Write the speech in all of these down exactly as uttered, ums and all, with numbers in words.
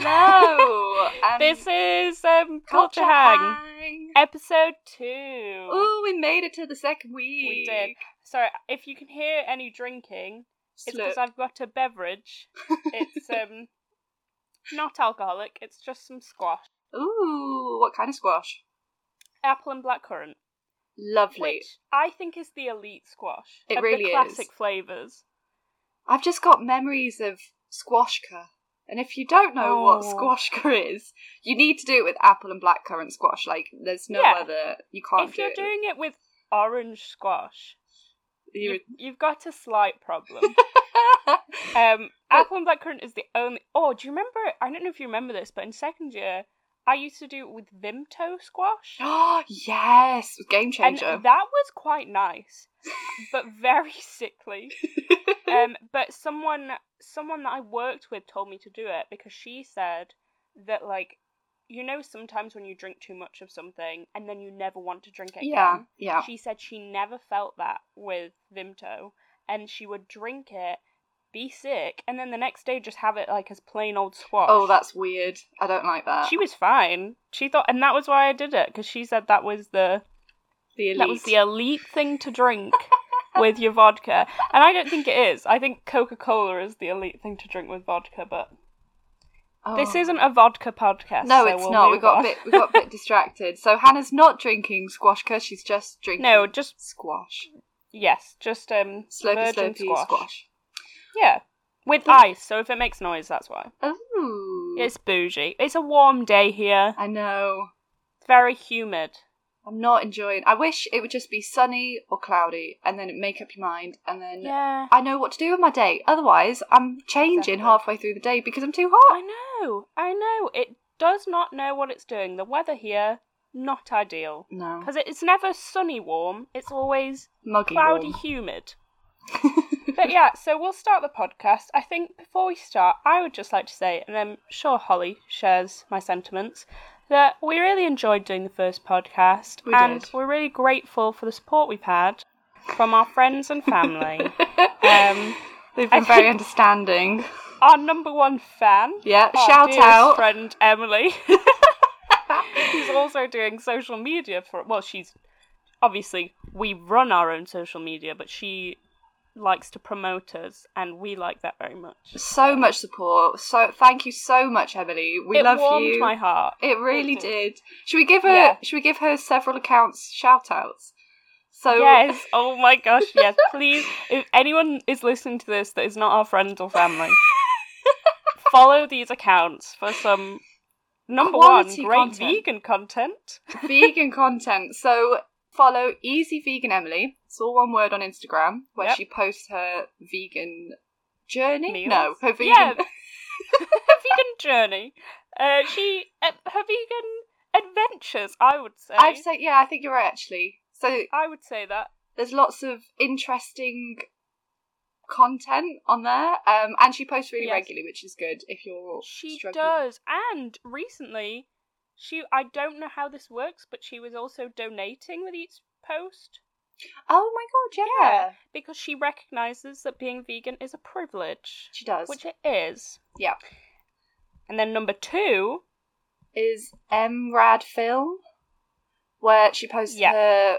Hello. Um, this is um, Culture, Culture Hang, Hang, episode two. Ooh, we made it to the second week. We did. Sorry, if you can hear any drinking, Slip. It's because I've got a beverage. It's um not alcoholic, it's just some squash. Ooh, what kind of squash? Apple and blackcurrant. Lovely. Which I think is the elite squash. It really is. Of the classic flavours. I've just got memories of squashka. And if you don't know oh. what squashka is, you need to do it with apple and blackcurrant squash. Like, there's no yeah. other... You can't if do it. If you're doing it with orange squash, you would... you've got a slight problem. um, apple and blackcurrant is the only... Oh, do you remember... I don't know if you remember this, but in second year, I used to do it with Vimto squash. Oh, yes! Game changer. And that was quite nice, but very sickly. Um, but someone someone that I worked with told me to do it because she said that, like, you know sometimes when you drink too much of something and then you never want to drink it yeah, again? Yeah, yeah. She said she never felt that with Vimto, and she would drink it, be sick, and then the next day just have it, like, as plain old squash. Oh, that's weird. I don't like that. She was fine. She thought, and that was why I did it, because she said that was the... The elite. That was the elite thing to drink. With your vodka. And I don't think it is. I think Coca-Cola is the elite thing to drink with vodka, but oh. this isn't a vodka podcast. No, so it's we'll not. We got on. a bit we got a bit distracted. So Hannah's not drinking squashka, she's just drinking No, just squash. Yes, just um slurpy, virgin slurpy squash. squash. Yeah. With yeah. ice, so if it makes noise, that's why. Ooh. It's bougie. It's a warm day here. I know. It's very humid. I'm not enjoying... I wish it would just be sunny or cloudy, and then make up your mind, and then yeah. I know what to do with my day. Otherwise, I'm changing exactly. halfway through the day because I'm too hot. I know. I know. It does not know what it's doing. The weather here, not ideal. No. Because it's never sunny warm. It's always muggy, cloudy, warm. Humid. But yeah, so we'll start the podcast. I think before we start, I would just like to say, and I'm sure Holly shares my sentiments, that we really enjoyed doing the first podcast, we and did. We're really grateful for the support we've had from our friends and family. um, They've been very understanding. Our number one fan, yeah, shout out, friend Emily. She's also doing social media for. Well, she's obviously we run our own social media, but she likes to promote us, and we like that very much. So much support. So thank you so much, Emily. We it love you. It warmed my heart. It really it did. did. Should we give her? Yeah. Should we give her several accounts shout outs? So yes. Oh my gosh. Yes. Please, if anyone is listening to this that is not our friends or family, follow these accounts for some number Quality one great content. vegan content. Vegan content. So. Follow Easy Vegan Emily. It's all one word on Instagram, where yep. she posts her vegan journey. Meals. No, her vegan yeah. her vegan journey. Uh, she uh, her vegan adventures. I would say. I'd say yeah. I think you're right actually. So I would say that there's lots of interesting content on there, um, and she posts really yes. regularly, which is good if you're. She struggling. does, and recently. She, I don't know how this works, but she was also donating with each post. Oh my god, yeah. yeah. Because she recognises that being vegan is a privilege. She does. Which it is. Yeah. And then number two... is Emrad Film, where she posts yeah. her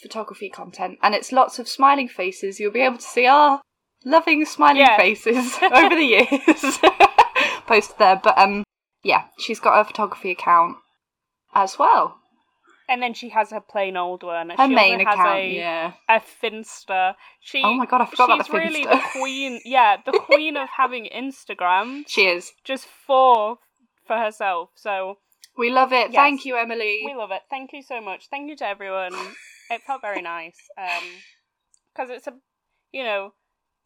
photography content. And it's lots of smiling faces. You'll be able to see our loving smiling yeah. faces over the years. Posted there, but... um. Yeah, she's got her photography account as well. And then she has her plain old one. Her she main also has account, a, yeah. a Finsta. She, oh my god, I forgot about the Finsta. She's really the queen, yeah, the queen of having Instagram. She is. Just for, for herself, so... We love it. Yes. Thank you, Emily. We love it. Thank you so much. Thank you to everyone. It felt very nice. Because um, it's a, you know...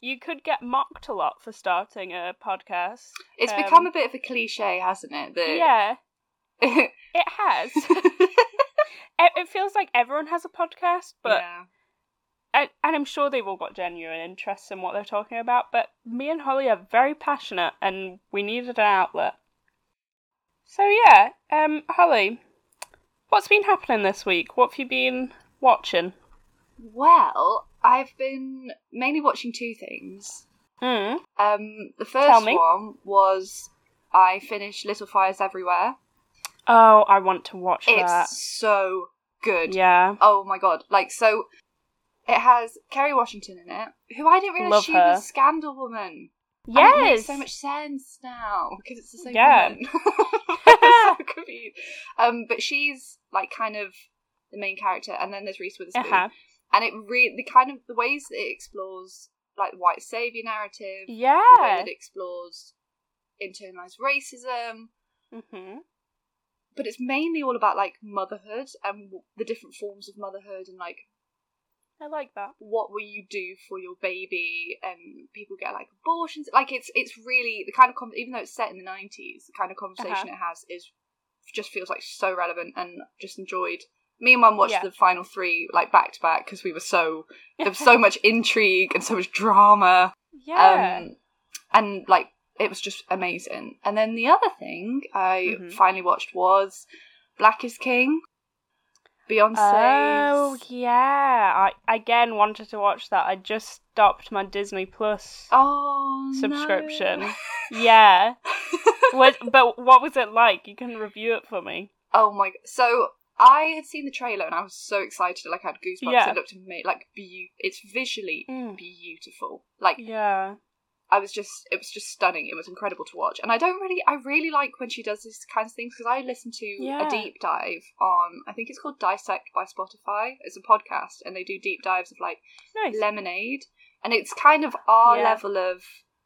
You could get mocked a lot for starting a podcast. It's um, become a bit of a cliche, hasn't it? The... Yeah. It has. it, it feels like everyone has a podcast, but... Yeah. And, and I'm sure they've all got genuine interests in what they're talking about, but me and Holly are very passionate and we needed an outlet. So yeah, um, Holly, what's been happening this week? What have you been watching? Well... I've been mainly watching two things. Mm. Um, the first one was I finished Little Fires Everywhere. Oh, I want to watch it's that. It's so good. Yeah. Oh my god. Like, so it has Kerry Washington in it, who I didn't realise she her. was Scandal Woman. Yes. And it makes so much sense now because it's the same yeah. woman. I'm so confused. Um, but she's like kind of the main character, and then there's Reese Witherspoon, uh-huh. and it really the kind of the ways that it explores like the white savior narrative, yeah, the way that it explores internalized racism. Mm-hmm. But it's mainly all about, like, motherhood and the different forms of motherhood and, like... I like that. What will you do for your baby? And people get, like, abortions. Like, it's it's really... the kind of... Con- even though it's set in the nineties, the kind of conversation uh-huh. it has is... just feels, like, so relevant and just enjoyed. Me and Mum watched yeah. the final three, like, back-to-back because we were so... there was so much intrigue and so much drama. Yeah. Um, and, like... it was just amazing. And then the other thing I mm-hmm. finally watched was Black is King. Beyonce's. Oh, yeah. I again wanted to watch that. I just stopped my Disney Plus oh, subscription. No. Yeah. was, but what was it like? You can review it for me. Oh, my... So, I had seen the trailer and I was so excited. Like, I had goosebumps. Yeah. It looked amazing. Like, be- it's visually mm. beautiful. Like... yeah. I was just, it was just stunning. It was incredible to watch. And I don't really, I really like when she does these kinds of things because I listened to yeah. a deep dive on, I think it's called Dissect by Spotify. It's a podcast and they do deep dives of like nice. Lemonade. And it's kind of our yeah. level of,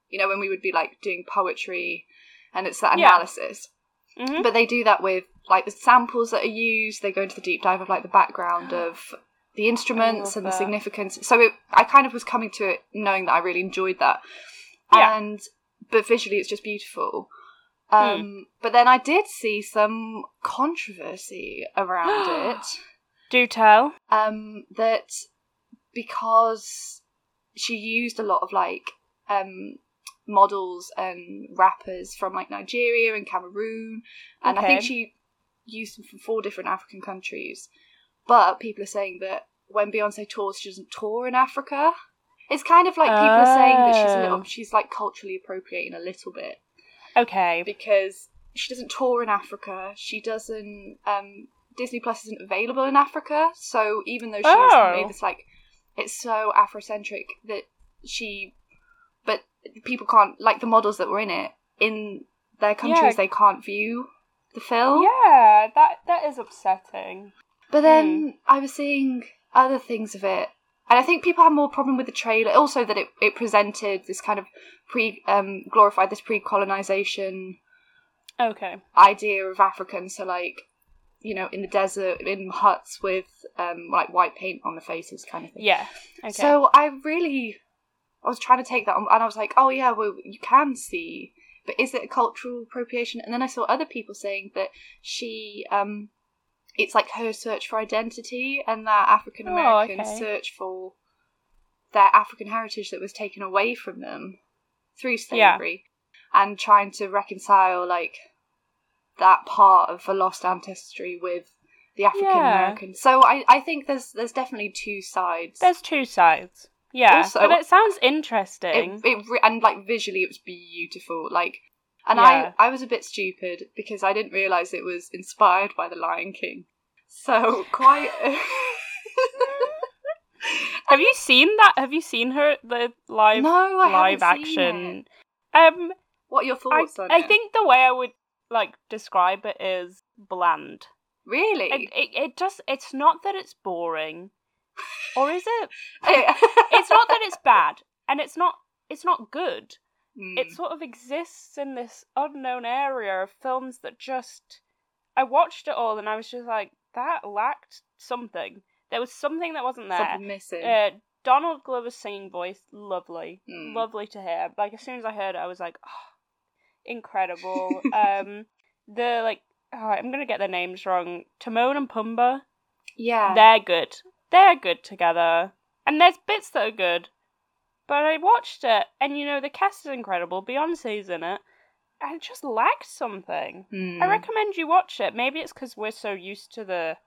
you know, when we would be like doing poetry and it's that analysis. Yeah. Mm-hmm. But they do that with like the samples that are used. They go into the deep dive of like the background of the instruments and that. The significance. So it, I kind of was coming to it knowing that I really enjoyed that. Yeah. And but visually it's just beautiful. Um, mm. But then I did see some controversy around it. Do tell. Um, that because she used a lot of like um, models and rappers from like Nigeria and Cameroon, and okay. I think she used them from four different African countries. But people are saying that when Beyoncé tours, she doesn't tour in Africa. It's kind of like people oh. are saying that she's a little, she's like culturally appropriating a little bit. Okay. Because she doesn't tour in Africa. She doesn't, um, Disney Plus isn't available in Africa. So even though she oh. made this like, it's so Afrocentric that she, but people can't, like the models that were in it, in their countries, yeah. they can't view the film. Yeah, that that is upsetting. But then mm. I was seeing other things of it. And I think people have more problem with the trailer. Also that it, it presented this kind of pre um, glorified this pre-colonization okay. idea of Africans. So like, you know, in the desert, in huts with um, like white paint on the faces kind of thing. Yeah. Okay. So I really, I was trying to take that on and I was like, oh yeah, well you can see, but is it a cultural appropriation? And then I saw other people saying that she... Um, it's like her search for identity and that African American oh, okay. search for their African heritage that was taken away from them through slavery yeah. and trying to reconcile like that part of a lost ancestry with the African American. Yeah. So I, I think there's there's definitely two sides. There's two sides. Yeah. Also, but it sounds interesting. It, it re- and like visually it was beautiful. Like And yeah. I, I was a bit stupid because I didn't realise it was inspired by The Lion King. So quite... Have you seen that? Have you seen her, the live, no, live action? Um, what are your thoughts I, on I it? I think the way I would like describe it is bland. Really? It, it, it just, it's not that it's boring. Or is it? It's not that it's bad. And it's not. it's not good. It sort of exists in this unknown area of films that just... I watched it all and I was just like, that lacked something. There was something that wasn't there. Something missing. Uh, Donald Glover's singing voice, lovely. Mm. Lovely to hear. Like, as soon as I heard it, I was like, oh, incredible. um, the, like... Oh, I'm going to get their names wrong. Timon and Pumbaa. Yeah. They're good. They're good together. And there's bits that are good. But I watched it, and you know, the cast is incredible, Beyonce's in it, and it just lacked something. Mm. I recommend you watch it. Maybe it's because we're so used to the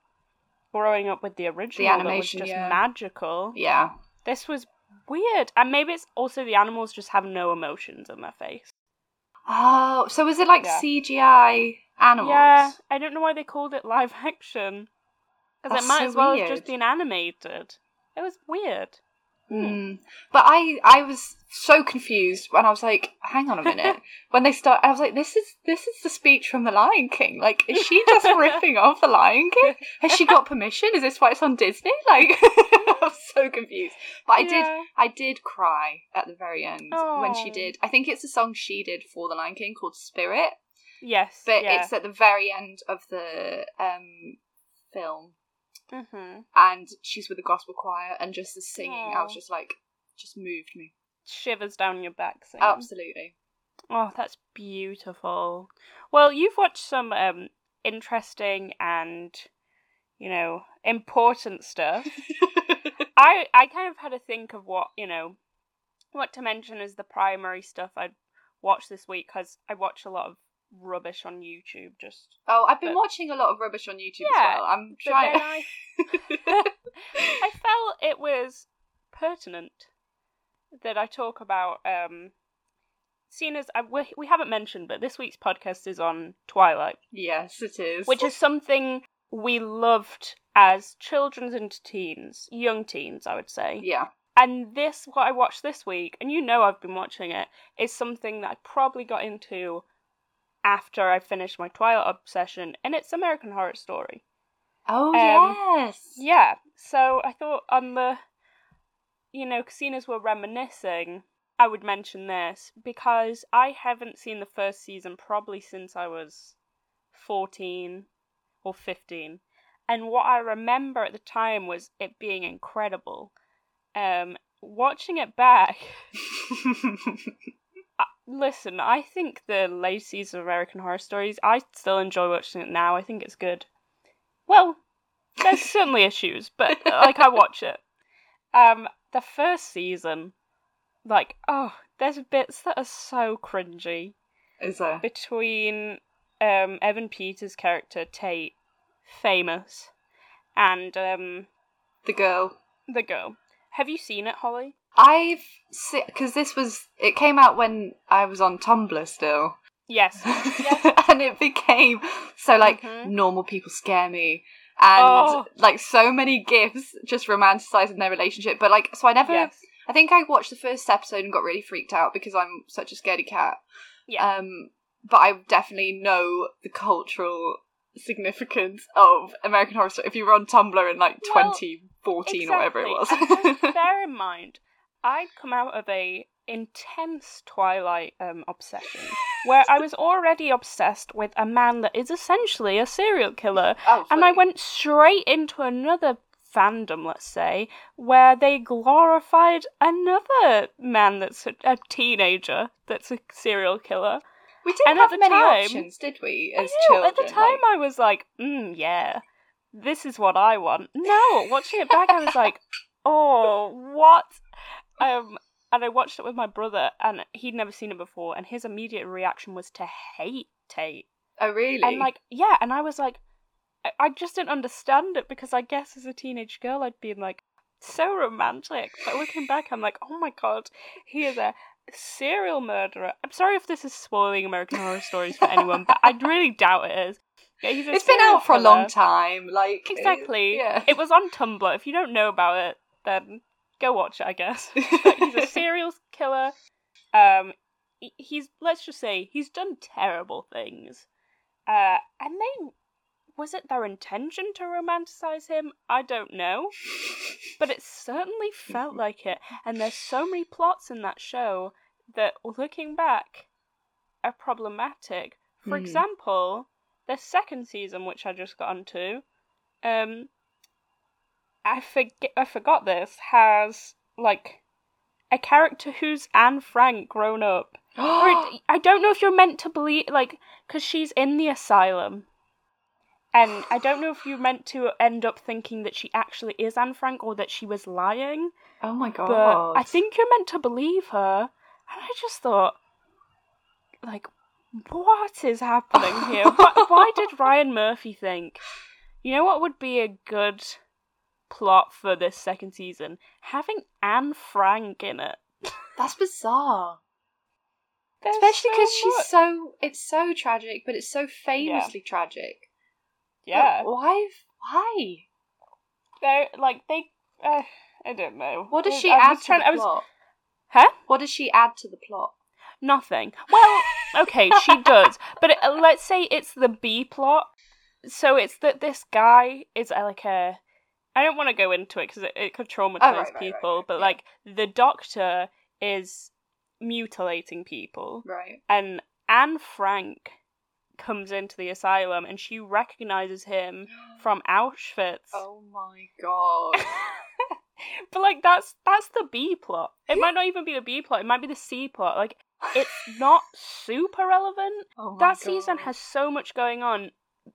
growing up with the original, the animation that was just yeah. magical. Yeah. This was weird. And maybe it's also the animals just have no emotions in their face. Oh, so is it like yeah. C G I animals? Yeah, I don't know why they called it live action. Because it might so as well weird. have just been animated. It was weird. Mm. But I, I was so confused when I was like, hang on a minute. When they start, I was like, this is this is the speech from The Lion King. Like, is she just ripping off The Lion King? Has she got permission? Is this why it's on Disney? Like, I was so confused. But I yeah. did, I did cry at the very end Aww. when she did. I think it's a song she did for The Lion King called Spirit. Yes, but yeah. it's at the very end of the um, film. Mm-hmm. And she's with the gospel choir, and just the singing, Aww. I was just like, just moved me. Shivers down your back. Singing. Absolutely. Oh, that's beautiful. Well, you've watched some um, interesting and, you know, important stuff. I I kind of had to think of what, you know, what to mention as the primary stuff I'd watched this week, because I watch a lot of rubbish on YouTube. Just oh I've been but, watching a lot of rubbish on YouTube yeah, as well. I'm trying I, I felt it was pertinent that I talk about um seeing as I, we, we haven't mentioned, but this week's podcast is on Twilight. Yes, it is. Which is something we loved as children and teens, young teens, I would say. Yeah. And this, what I watched this week, and you know I've been watching it, is something that I probably got into after I finished my Twilight obsession, and it's American Horror Story. Oh, um, yes! Yeah, so I thought on the, you know, casinos were reminiscing, I would mention this, because I haven't seen the first season probably since I was fourteen or fifteen, and what I remember at the time was it being incredible. Um, watching it back... Listen, I think the late season of American Horror Stories, I still enjoy watching it now. I think it's good. Well, there's certainly issues, but, like, I watch it. Um, the first season, like, oh, there's bits that are so cringy. Is there? Between um, Evan Peters' character, Tate, famous, and... Um, the girl. The girl. Have you seen it, Holly? I've seen, because this was, it came out when I was on Tumblr still. Yes. yes. And it became, so like, mm-hmm. normal people scare me. And oh. like so many GIFs just romanticising their relationship. But like, so I never, yes. I think I watched the first episode and got really freaked out because I'm such a scaredy cat. Yeah. Um, but I definitely know the cultural significance of American Horror Story. If you were on Tumblr in like well, twenty fourteen exactly. or whatever it was. And just bear in mind, I'd come out of a intense Twilight um, obsession where I was already obsessed with a man that is essentially a serial killer. Oh, and I went straight into another fandom, let's say, where they glorified another man that's a, a teenager that's a serial killer. We didn't and have many time, options, did we, as I know, children? At the time like... I was like, mm, yeah, this is what I want. No, watching it back I was like, oh, what? Um, and I watched it with my brother, and he'd never seen it before, and his immediate reaction was to hate Tate. Oh, really? And like, yeah, and I was like, I, I just didn't understand it, because I guess as a teenage girl, I'd been like, so romantic. But looking back, I'm like, oh my god, he is a serial murderer. I'm sorry if this is spoiling American Horror Stories for anyone, but I really doubt it is. Yeah, he's a it's been out for killer. a long time, like... Exactly. It, yeah. It was on Tumblr. If you don't know about it, then... go watch it, I guess. But he's a serial killer. Um, he's, let's just say, he's done terrible things. Uh, and they, was it their intention to romanticize him? I don't know. But it certainly felt like it. And there's so many plots in that show that, looking back, are problematic. For mm-hmm. example, the second season, which I just got onto, um... I forget. I forgot this has like a character who's Anne Frank grown up. Or it, I don't know if you're meant to believe, like, because she's in the asylum, and I don't know if you're meant to end up thinking that she actually is Anne Frank or that she was lying. Oh my god! But I think you're meant to believe her, and I just thought, like, what is happening here? why, why did Ryan Murphy think? You know what would be a good plot for this second season, having Anne Frank in it. That's bizarre. There's especially because so she's so, it's so tragic, but it's so famously yeah. tragic. Yeah. But why? Why? They're, like, they, uh, I don't know. What does she I, add to trying, the was, plot? Huh? What does she add to the plot? Nothing. Well, okay, she does. But it, let's say it's the B plot. So it's that this guy is, like, a... I don't want to go into it because it, it could traumatize oh, right, people, right, right. but, yeah. like, the doctor is mutilating people. Right. And Anne Frank comes into the asylum and she recognizes him from Auschwitz. Oh my god. But, like, that's that's the B plot. It might not even be the B plot, it might be the C plot. Like, it's not super relevant. Oh my that god. Season has so much going on.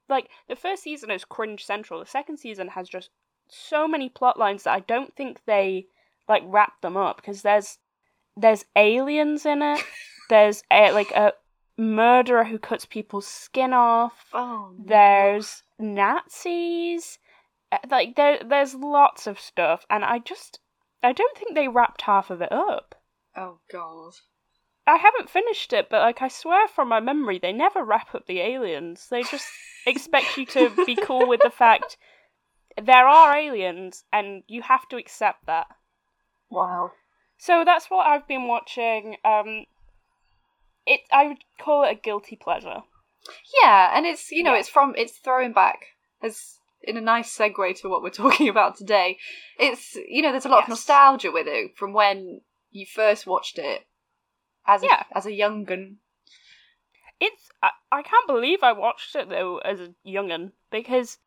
Like, the first season is cringe central. The second season has just so many plot lines that I don't think they, like, wrap them up, because there's there's aliens in it. There's a, like a murderer who cuts people's skin off. Oh, no. There's Nazis. Like there there's lots of stuff, and I just I don't think they wrapped half of it up. Oh god. I haven't finished it, but like I swear from my memory they never wrap up the aliens. They just expect you to be cool with the fact there are aliens, and you have to accept that. Wow. So that's what I've been watching. Um, it I would call it a guilty pleasure. Yeah, and it's you know yeah. it's from it's throwing back as in a nice segue to what we're talking about today. It's you know there's a lot yes. of nostalgia with it from when you first watched it as yeah. a, as a young'un. It's I, I can't believe I watched it though as a young'un because.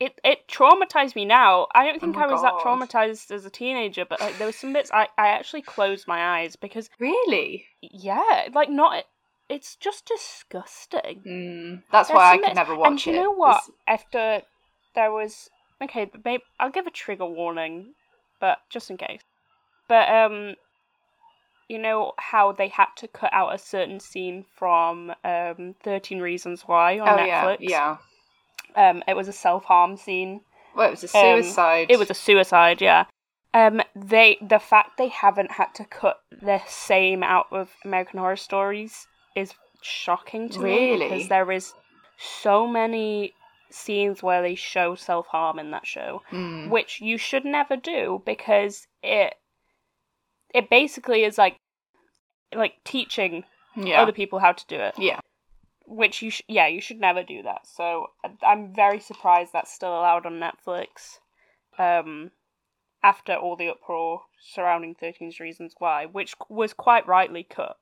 It it traumatized me now. I don't think oh I was God. that traumatized as a teenager, but like there were some bits I, I actually closed my eyes because really, yeah, like not. It's just disgusting. Mm, that's There's why I could bits, never watch and it. And you know what? It's... After there was okay, maybe I'll give a trigger warning, but just in case. But um, you know how they had to cut out a certain scene from um thirteen Reasons Why on oh, Netflix. Yeah. yeah. Um, it was a self-harm scene. Well, it was a suicide. Um, it was a suicide, yeah. Um, they the fact they haven't had to cut the same out of American Horror Stories is shocking to really? me. Because there is so many scenes where they show self-harm in that show, mm. which you should never do because it it basically is like like teaching yeah. other people how to do it. Yeah. Which you sh- yeah you should never do that. So I'm very surprised that's still allowed on Netflix, um, after all the uproar surrounding thirteen Reasons Why, which was quite rightly cut.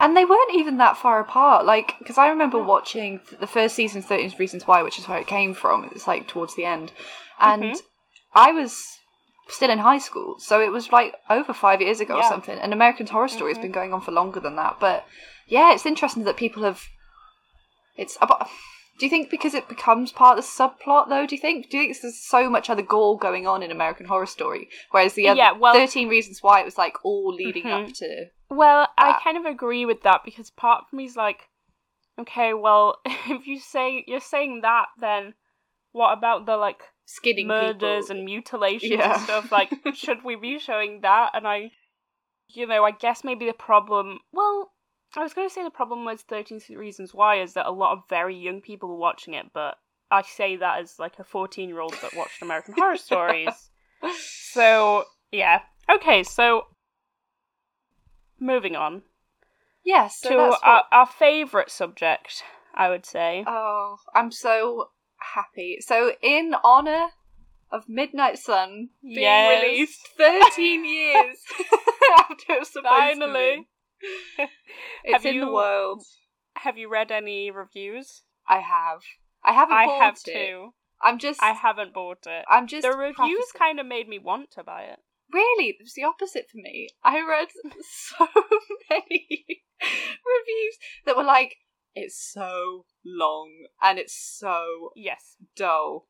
And they weren't even that far apart. Like because I remember watching the first season of thirteen Reasons Why, which is where it came from. It's like towards the end, and mm-hmm. I was still in high school, so it was like over five years ago yeah. or something. And American Horror Story mm-hmm. has been going on for longer than that. But yeah, it's interesting that people have. It's about. Do you think because it becomes part of the subplot, though? Do you think? Do you think there's so much other gore going on in American Horror Story, whereas the other yeah, well, thirteen Reasons Why it was like all leading mm-hmm. up to? Well, that. I kind of agree with that because part of me's like, okay, well, if you say you're saying that, then what about the like skinning murders people. and mutilations yeah. and stuff? Like, should we be showing that? And I, you know, I guess maybe the problem. Well. I was going to say the problem with thirteen Reasons Why is that a lot of very young people are watching it, but I say that as, like, a fourteen-year-old that watched American Horror Stories. So, yeah. Okay, so, moving on. Yes. Yeah, so to that's what... our, our favourite subject, I would say. Oh, I'm so happy. So, in honour of Midnight Sun being yes. released thirteen years after it was supposed Finally. to be. It's have in you, the world. Have you read any reviews? I have. I haven't I bought have it. Too. I'm just I haven't bought it. I'm just The reviews practicing. kind of made me want to buy it. Really? It was the opposite for me. I read so many reviews that were like, it's so long and it's so yes. dull.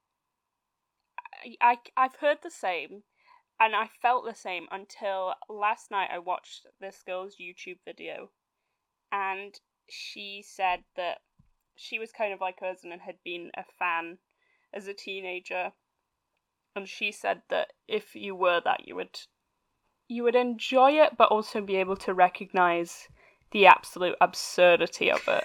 I, I I've heard the same. And I felt the same until last night I watched this girl's YouTube video. And she said that she was kind of like us and had been a fan as a teenager. And she said that if you were that, you would you would enjoy it, but also be able to recognise the absolute absurdity of it.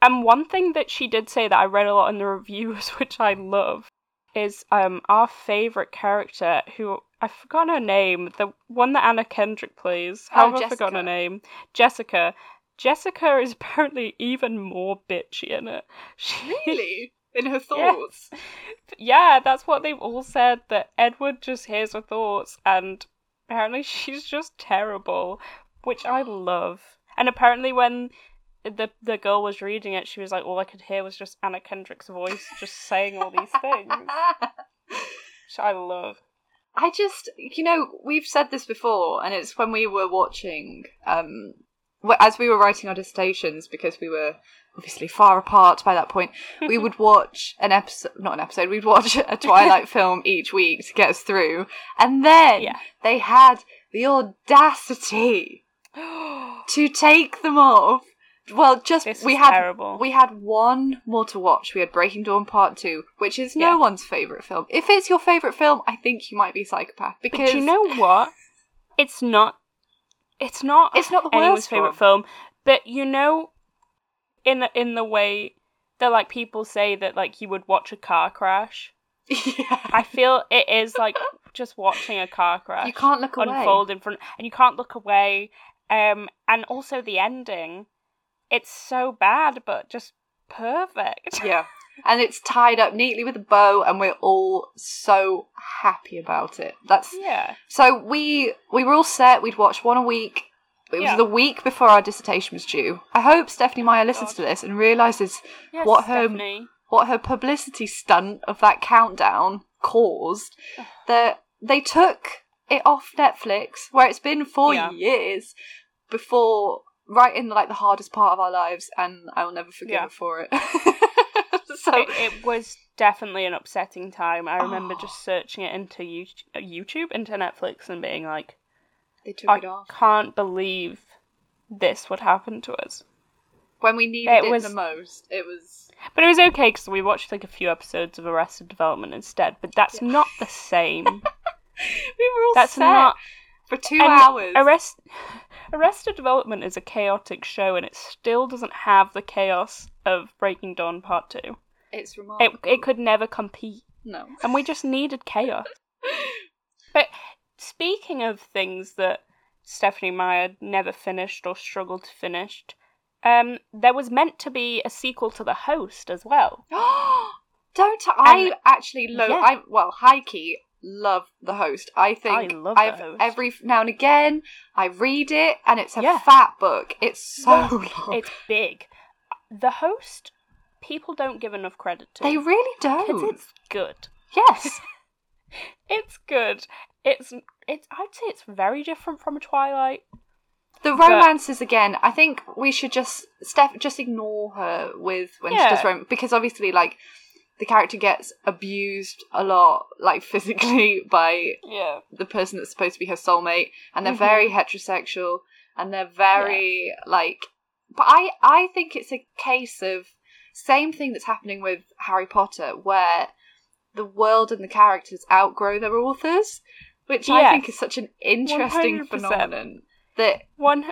And one thing that she did say that I read a lot in the reviews, which I love, is um our favourite character, who, I've forgotten her name, the one that Anna Kendrick plays. How oh, have Jessica. I forgotten her name? Jessica. Jessica is apparently even more bitchy in it. She... Really? In her thoughts? Yes. Yeah, that's what they've all said, that Edward just hears her thoughts, and apparently she's just terrible, which I love. And apparently when... The the girl was reading it, she was like, all I could hear was just Anna Kendrick's voice just saying all these things. Which I love. I just, you know, we've said this before, and it's when we were watching, um, as we were writing our dissertations, because we were obviously far apart by that point, we would watch an episode, not an episode, we'd watch a Twilight film each week to get us through. And then yeah. they had the audacity to take them off. Well, just we had terrible. we had one more to watch. We had Breaking Dawn Part Two, which is no yeah. one's favourite film. If it's your favourite film, I think you might be a psychopath. Because but you know what? It's not. It's not. It's not the anyone's worst favourite film. But you know, in the, in the way that like people say that like you would watch a car crash. Yeah. I feel it is like just watching a car crash. You can't look away. Unfold in front, and you can't look away. Um, and also the ending. It's so bad, but just perfect. Yeah. And it's tied up neatly with a bow, and we're all so happy about it. That's yeah. So we we were all set. We'd watch one a week. It yeah. was the week before our dissertation was due. I hope Stephenie Meyer oh, listens God. to this and realises yes, what her Stephenie. what her publicity stunt of that countdown caused. That they took it off Netflix, where it's been four yeah. years before... Right in, like, the hardest part of our lives, and I will never forgive yeah. her for it. So it, it was definitely an upsetting time. I remember oh. just searching it into U- YouTube, into Netflix, and being like, they took I it off. Can't believe this would happen to us. When we needed it, it was... the most, it was... But it was okay, because we watched, like, a few episodes of Arrested Development instead, but that's yeah. not the same. We were all that's set not... for two and hours. Arrest... Arrested Development is a chaotic show, and it still doesn't have the chaos of Breaking Dawn Part Two. It's remarkable. It, it could never compete. No. And we just needed chaos. But speaking of things that Stephenie Meyer never finished or struggled to finish, um, there was meant to be a sequel to The Host as well. Don't I and, actually love... Yeah. I, well, high key... love The Host. I think I love The I've, Host. Every now and again I read it, and it's a yeah. fat book. It's so yeah. long. It's big. The Host, people don't give enough credit to. They really don't. Because it's good. Yes. It's good. It's it's I'd say it's very different from Twilight. The romances but, again, I think we should just Steph just ignore her with when yeah. she does romance, because obviously like the character gets abused a lot, like physically, by yeah. the person that's supposed to be her soulmate, and they're mm-hmm. very heterosexual, and they're very yeah. like. But I, I think it's a case of same thing that's happening with Harry Potter, where the world and the characters outgrow their authors, which yes. I think is such an interesting one hundred percent phenomenon that one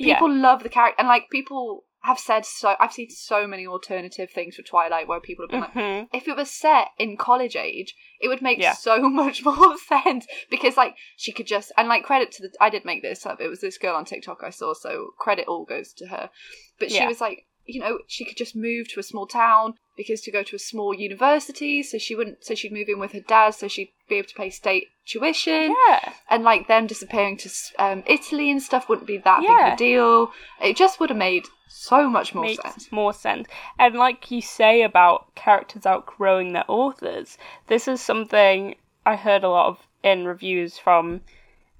people yeah. love the character, and like people. Have said so. I've seen so many alternative things for Twilight where people have been mm-hmm. like, if it was set in college age, it would make yeah. so much more sense, because like she could just and like credit to the I didn't make this up. It was this girl on TikTok I saw, so credit all goes to her. But she yeah. was like, you know, she could just move to a small town because to go to a small university, so she wouldn't. So she'd move in with her dad, so she'd be able to pay state tuition. Yeah. And like them disappearing to um, Italy and stuff wouldn't be that yeah. big of a deal. It just would have made. So much more Makes sense. More sense. And like you say about characters outgrowing their authors, this is something I heard a lot of in reviews from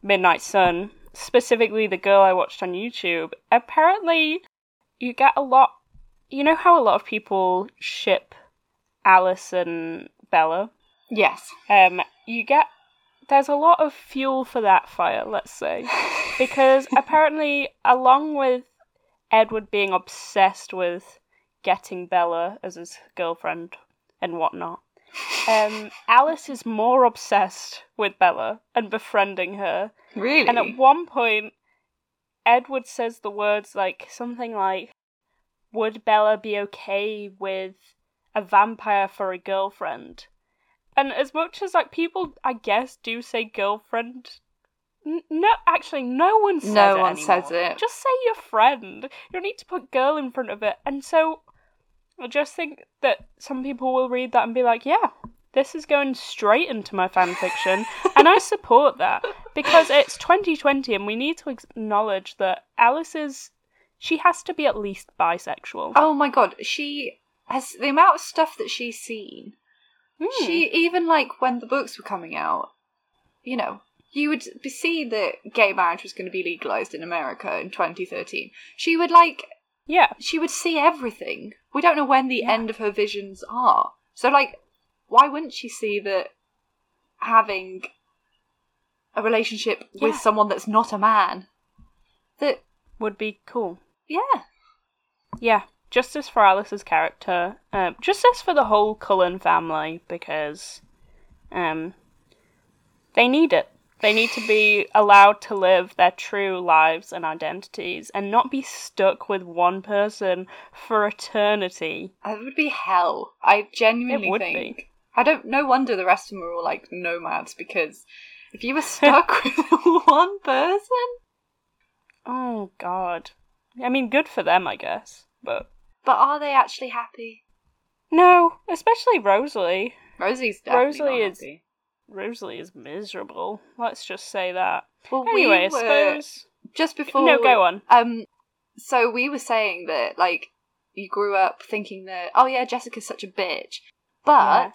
Midnight Sun, specifically the girl I watched on YouTube. Apparently, you get a lot... You know how a lot of people ship Alice and Bella? Yes. Um, you get... There's a lot of fuel for that fire, let's say. Because apparently, along with Edward being obsessed with getting Bella as his girlfriend and whatnot, Um, Alice is more obsessed with Bella and befriending her. Really? And at one point, Edward says the words like something like, would Bella be okay with a vampire for a girlfriend? And as much as like people, I guess, do say girlfriend, n- no, actually, no one says no it. No one anymore. says it. Just say your friend. You don't need to put girl in front of it. And so I just think that some people will read that and be like, yeah, this is going straight into my fanfiction. And I support that because it's twenty twenty and we need to acknowledge that Alice is, she has to be at least bisexual. Oh my god, she has, the amount of stuff that she's seen, mm. she, even like when the books were coming out, you know, you would see that gay marriage was going to be legalised in America in twenty thirteen. She would like, yeah, she would see everything. We don't know when the yeah. end of her visions are. So like, why wouldn't she see that having a relationship yeah. with someone that's not a man that would be cool? Yeah. Yeah. Justice for Alice's character. Uh, justice for the whole Cullen family, because um, they need it. They need to be allowed to live their true lives and identities and not be stuck with one person for eternity. That would be hell. I genuinely it would think. Be. I don't. No wonder the rest of them are all like nomads, because if you were stuck with one person, oh god. I mean, good for them, I guess. But but are they actually happy? No, especially Rosalie. Rosalie's definitely Rosalie not is. Happy. Rosalie is miserable. Let's just say that. Well, anyway, we were, I suppose just before no, go on. Um, so we were saying that like you grew up thinking that oh yeah, Jessica's such a bitch, but yeah.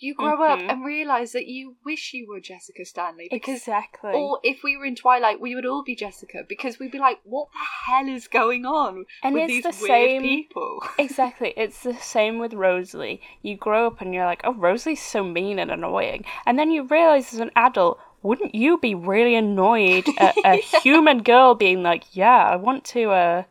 you grow mm-hmm. up and realise that you wish you were Jessica Stanley because exactly. Or if we were in Twilight, we would all be Jessica because we'd be like, what the hell is going on and with these the weird same... people? Exactly, it's the same with Rosalie. You grow up and you're like, oh, Rosalie's so mean and annoying, and then you realise as an adult, wouldn't you be really annoyed at a yeah. human girl being like, yeah, I want to, uh,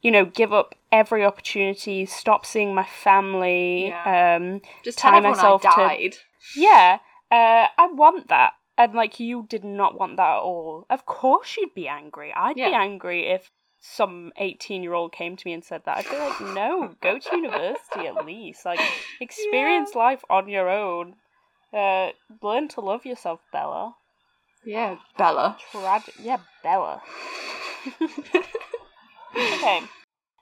you know, give up every opportunity, stop seeing my family, yeah. um, just tie myself I died. to. Yeah, uh, I want that. And, like, you did not want that at all. Of course you'd be angry. I'd yeah. be angry if some eighteen-year-old came to me and said that. I'd be like, no, go to university at least. Like, experience yeah. life on your own. Uh, learn to love yourself, Bella. Yeah, Bella. Trad- yeah, Bella. Okay.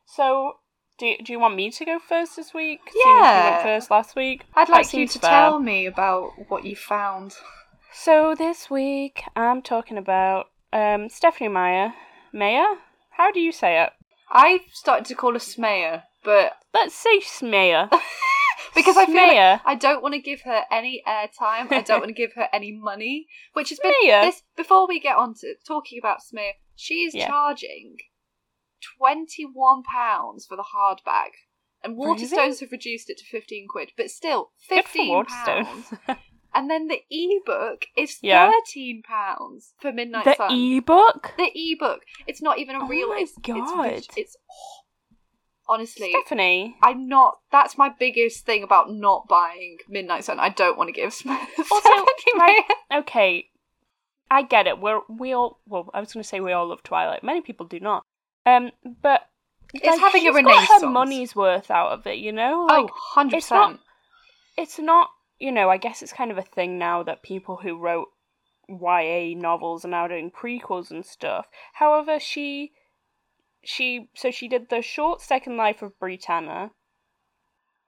So, do do you want me to go first this week? Yeah. You went first last week. I'd like you to fair. tell me about what you found. So this week I'm talking about um, Stephenie Meyer. Meyer? How do you say it? I started to call her Smeyer, but let's say Smeyer because Smeyer. I feel like I don't want to give her any airtime. I don't want to give her any money, which has been this. Before we get on to talking about Smeyer, she is yeah. charging twenty-one pounds for the hardback, and Waterstones have reduced it to fifteen quid, but still fifteen pounds. And then the ebook is yeah. thirteen pounds for Midnight Sun. The ebook? The ebook. It's not even a real. Oh my it's, god! It's, it's, it's oh, honestly, Stephenie, I'm not. That's my biggest thing about not buying Midnight Sun. I don't want to give. Also, right, okay, I get it. We're we all. Well, I was going to say we all love Twilight. Many people do not. Um, but it's like, having she's a renaissance. Got her money's worth out of it, you know? Like, oh, one hundred percent. It's not, it's not, you know, I guess it's kind of a thing now that people who wrote Y A novels are now doing prequels and stuff. However, she, she, so she did the short Second Life of Britannia.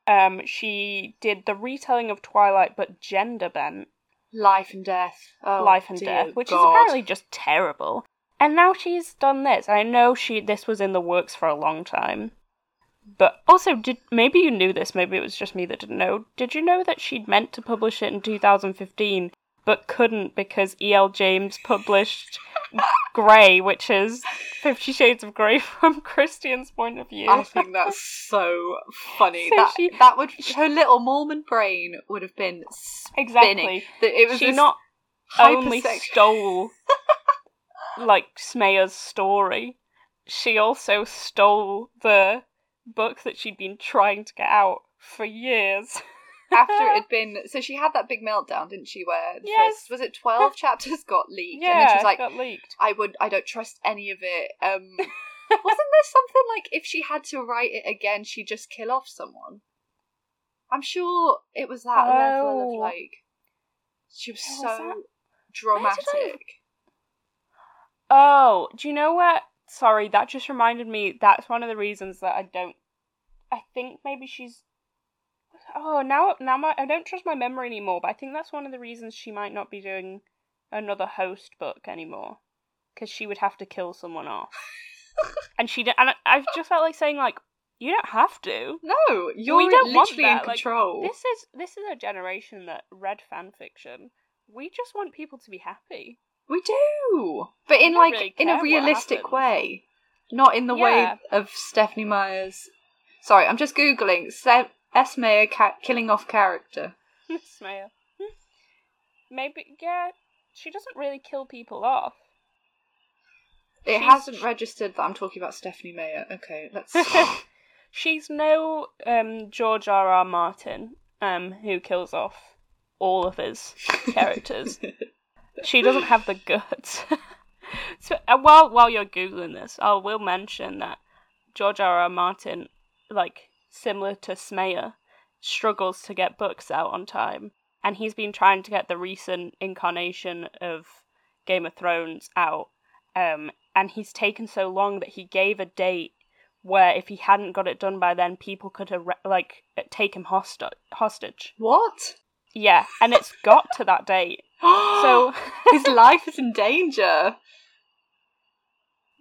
Um, she did the retelling of Twilight, but gender bent. Life and Death. Oh, Life and Death, which God. is apparently just terrible. And now she's done this. I know she this was in the works for a long time. But also, did maybe you knew this, maybe it was just me that didn't know. Did you know that she'd meant to publish it in two thousand fifteen, but couldn't because E L James published Grey, which is Fifty Shades of Grey from Christian's point of view? I think that's so funny. So that she, that would her little Mormon brain would have been spinning. Exactly. That it was she not only stole... like Smeyer's story, she also stole the book that she'd been trying to get out for years. after it had been, so she had that big meltdown, didn't she, where the yes. first, was it twelve chapters got leaked? Yeah, and then she was like, got leaked. I would, I don't trust any of it. Um, wasn't there something like if she had to write it again, she'd just kill off someone? I'm sure it was that oh. level of like, she was yeah, so was that... dramatic. I... Oh, do you know what? Sorry, that just reminded me, that's one of the reasons that I don't, I think maybe she's, oh, now now my, I don't trust my memory anymore, but I think that's one of the reasons she might not be doing another Host book anymore, because she would have to kill someone off. and she and I, I've just felt like saying, like, you don't have to. No, you're we don't literally want in like, control. This is this is a generation that read fan fiction. We just want people to be happy. We do, but in like really in a realistic way, not in the yeah. way of Stephenie Meyer's. Sorry, I'm just googling Steph- S. Meyer ca- killing off character. S. Meyer, maybe yeah, she doesn't really kill people off. It She's... hasn't registered that I'm talking about Stephenie Meyer. Okay, let's. She's no um, George R. R. Martin, um, who kills off all of his characters. She doesn't have the guts. So uh, while while you're googling this, I will mention that George R. R. Martin, like similar to Smeyer, struggles to get books out on time, and he's been trying to get the recent incarnation of Game of Thrones out, um, and he's taken so long that he gave a date where if he hadn't got it done by then, people could ar- like take him hosti- hostage. What? Yeah, and it's got to that date. So his life is in danger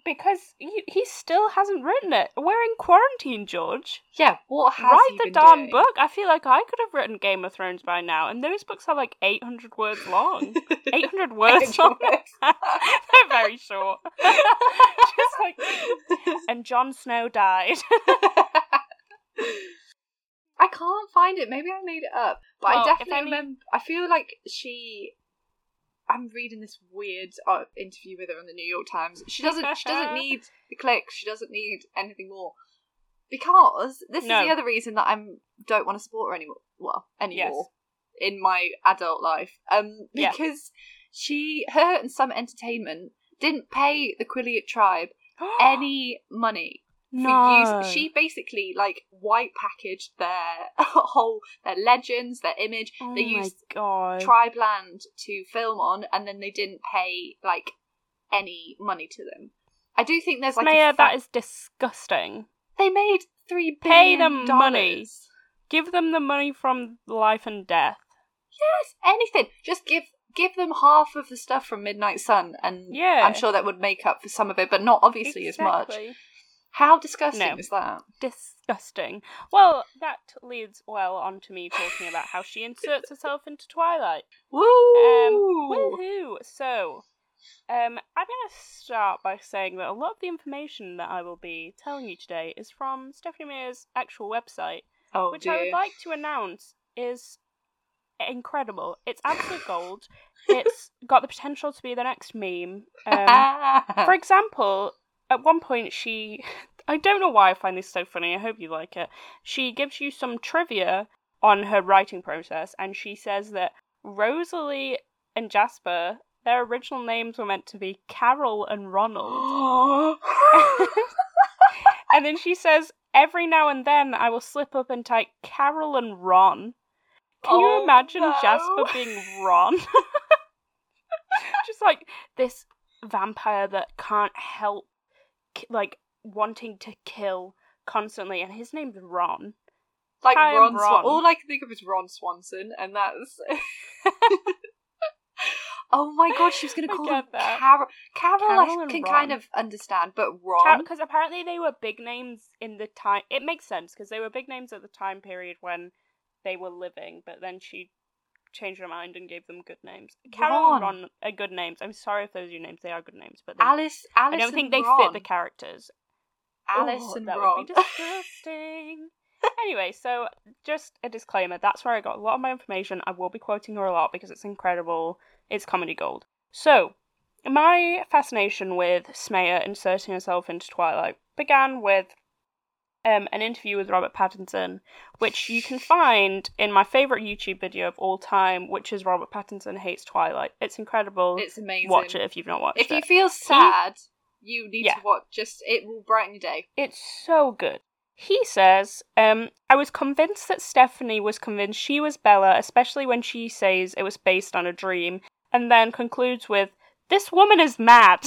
because he, he still hasn't written it. We're in quarantine, George. Yeah, what has Write he the been darn doing? Book. I feel like I could have written Game of Thrones by now, and those books are like eight hundred words long. Eight hundred words long. They're very short. Just like, and Jon Snow died. I can't find it. Maybe I made it up. But well, I definitely any... remember... I feel like she... I'm reading this weird uh, interview with her in the New York Times. She doesn't She doesn't need the clicks. She doesn't need anything more. Because this no. is the other reason that I don't want to support her anymore. Well, anymore. Yes. In my adult life. Um, Because yeah. she... Her and Summit Entertainment didn't pay the Quileute tribe any money. No. Use, she basically like white packaged their whole their legends, their image. Oh they used God. tribe land to film on, and then they didn't pay like any money to them. I do think there's like Maya, fa- that is disgusting. They made three billion. Pay them dollars. Money. Give them the money from Life and Death. Yes, anything. Just give give them half of the stuff from Midnight Sun, and yeah. I'm sure that would make up for some of it, but not obviously exactly. as much. How disgusting no. is that? Disgusting. Well, that leads well on to me talking about how she inserts herself into Twilight. Woo! Um, woohoo! So, um, I'm going to start by saying that a lot of the information that I will be telling you today is from Stephenie Meyer's actual website, oh, which dear. I would like to announce is incredible. It's absolute gold. It's got the potential to be the next meme. Um, for example... At one point, she... I don't know why I find this so funny. I hope you like it. She gives you some trivia on her writing process, and she says that Rosalie and Jasper, their original names were meant to be Carol and Ronald. And then she says, every now and then I will slip up and type Carol and Ron. Can oh, you imagine no. Jasper being Ron? Just like this vampire that can't help like wanting to kill constantly, and his name's Ron. Like Hi, Ron, Ron. Swan- all I can think of is Ron Swanson, and that's. Oh my god, she was going to call him Carol. Carol, I can kind of understand, but Ron, because Car- apparently they were big names in the time. It makes sense because they were big names at the time period when they were living, but then she changed her mind and gave them good names. Carol Ron. and Ron are good names. I'm sorry if those are your names. They are good names, but they, Alice, Alice I don't think they Ron. fit the characters. Alice Ooh, and that Ron. That would be disgusting. Anyway, so just a disclaimer. That's where I got a lot of my information. I will be quoting her a lot because it's incredible. It's comedy gold. So, my fascination with Smeyer inserting herself into Twilight began with um, an interview with Robert Pattinson, which you can find in my favourite YouTube video of all time, which is Robert Pattinson Hates Twilight. It's incredible. It's amazing. Watch it if you've not watched it. If you it. feel sad, he, you need yeah. to watch. Just it will brighten your day. It's so good. He says, um, I was convinced that Stephenie was convinced she was Bella, especially when she says it was based on a dream, and then concludes with, this woman is mad.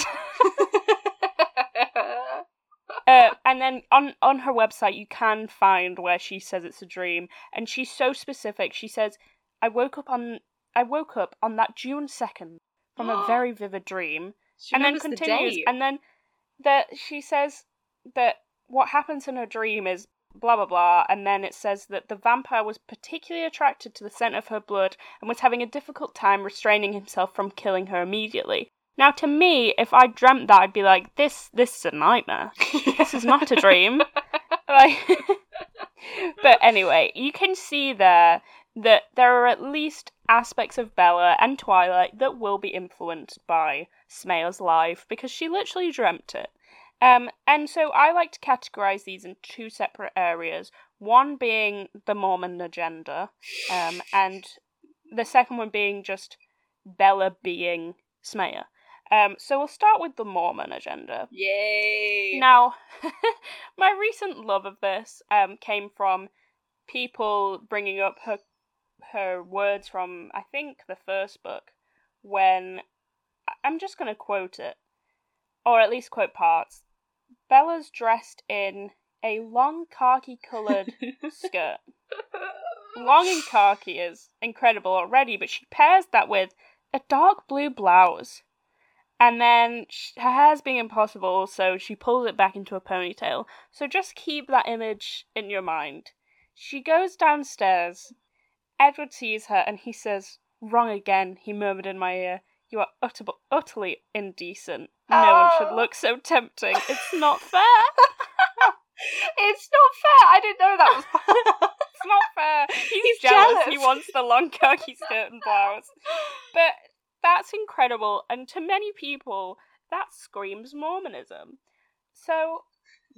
uh, and then on, on her website, you can find where she says it's a dream, and she's so specific. She says, I woke up on I woke up on that June second from a very vivid dream. She and then continues, the and then that she says that what happens in her dream is blah, blah, blah. And then it says that the vampire was particularly attracted to the scent of her blood and was having a difficult time restraining himself from killing her immediately. Now, to me, if I dreamt that, I'd be like, this this is a nightmare. This is not a dream. Like, but anyway, you can see there that there are at least aspects of Bella and Twilight that will be influenced by Smaya's life because she literally dreamt it. Um, and so I like to categorise these in two separate areas, one being the Mormon agenda, um, and the second one being just Bella being Smear. Um, so we'll start with the Mormon agenda. Yay! Now, my recent love of this um, came from people bringing up her, her words from, I think, the first book, when, I'm just going to quote it, or at least quote parts. Bella's dressed in a long khaki-coloured skirt. Long and khaki is incredible already, but she pairs that with a dark blue blouse. And then she, her hair's being impossible, so she pulls it back into a ponytail. So just keep that image in your mind. She goes downstairs. Edward sees her and he says, "Wrong again," he murmured in my ear. "You are utter- utterly indecent. No oh. one should look so tempting. It's not fair." It's not fair. I didn't know that was bad. It's not fair. He's, He's jealous. jealous. He wants the long khaki skirt and blouse. But that's incredible. And to many people, that screams Mormonism. So,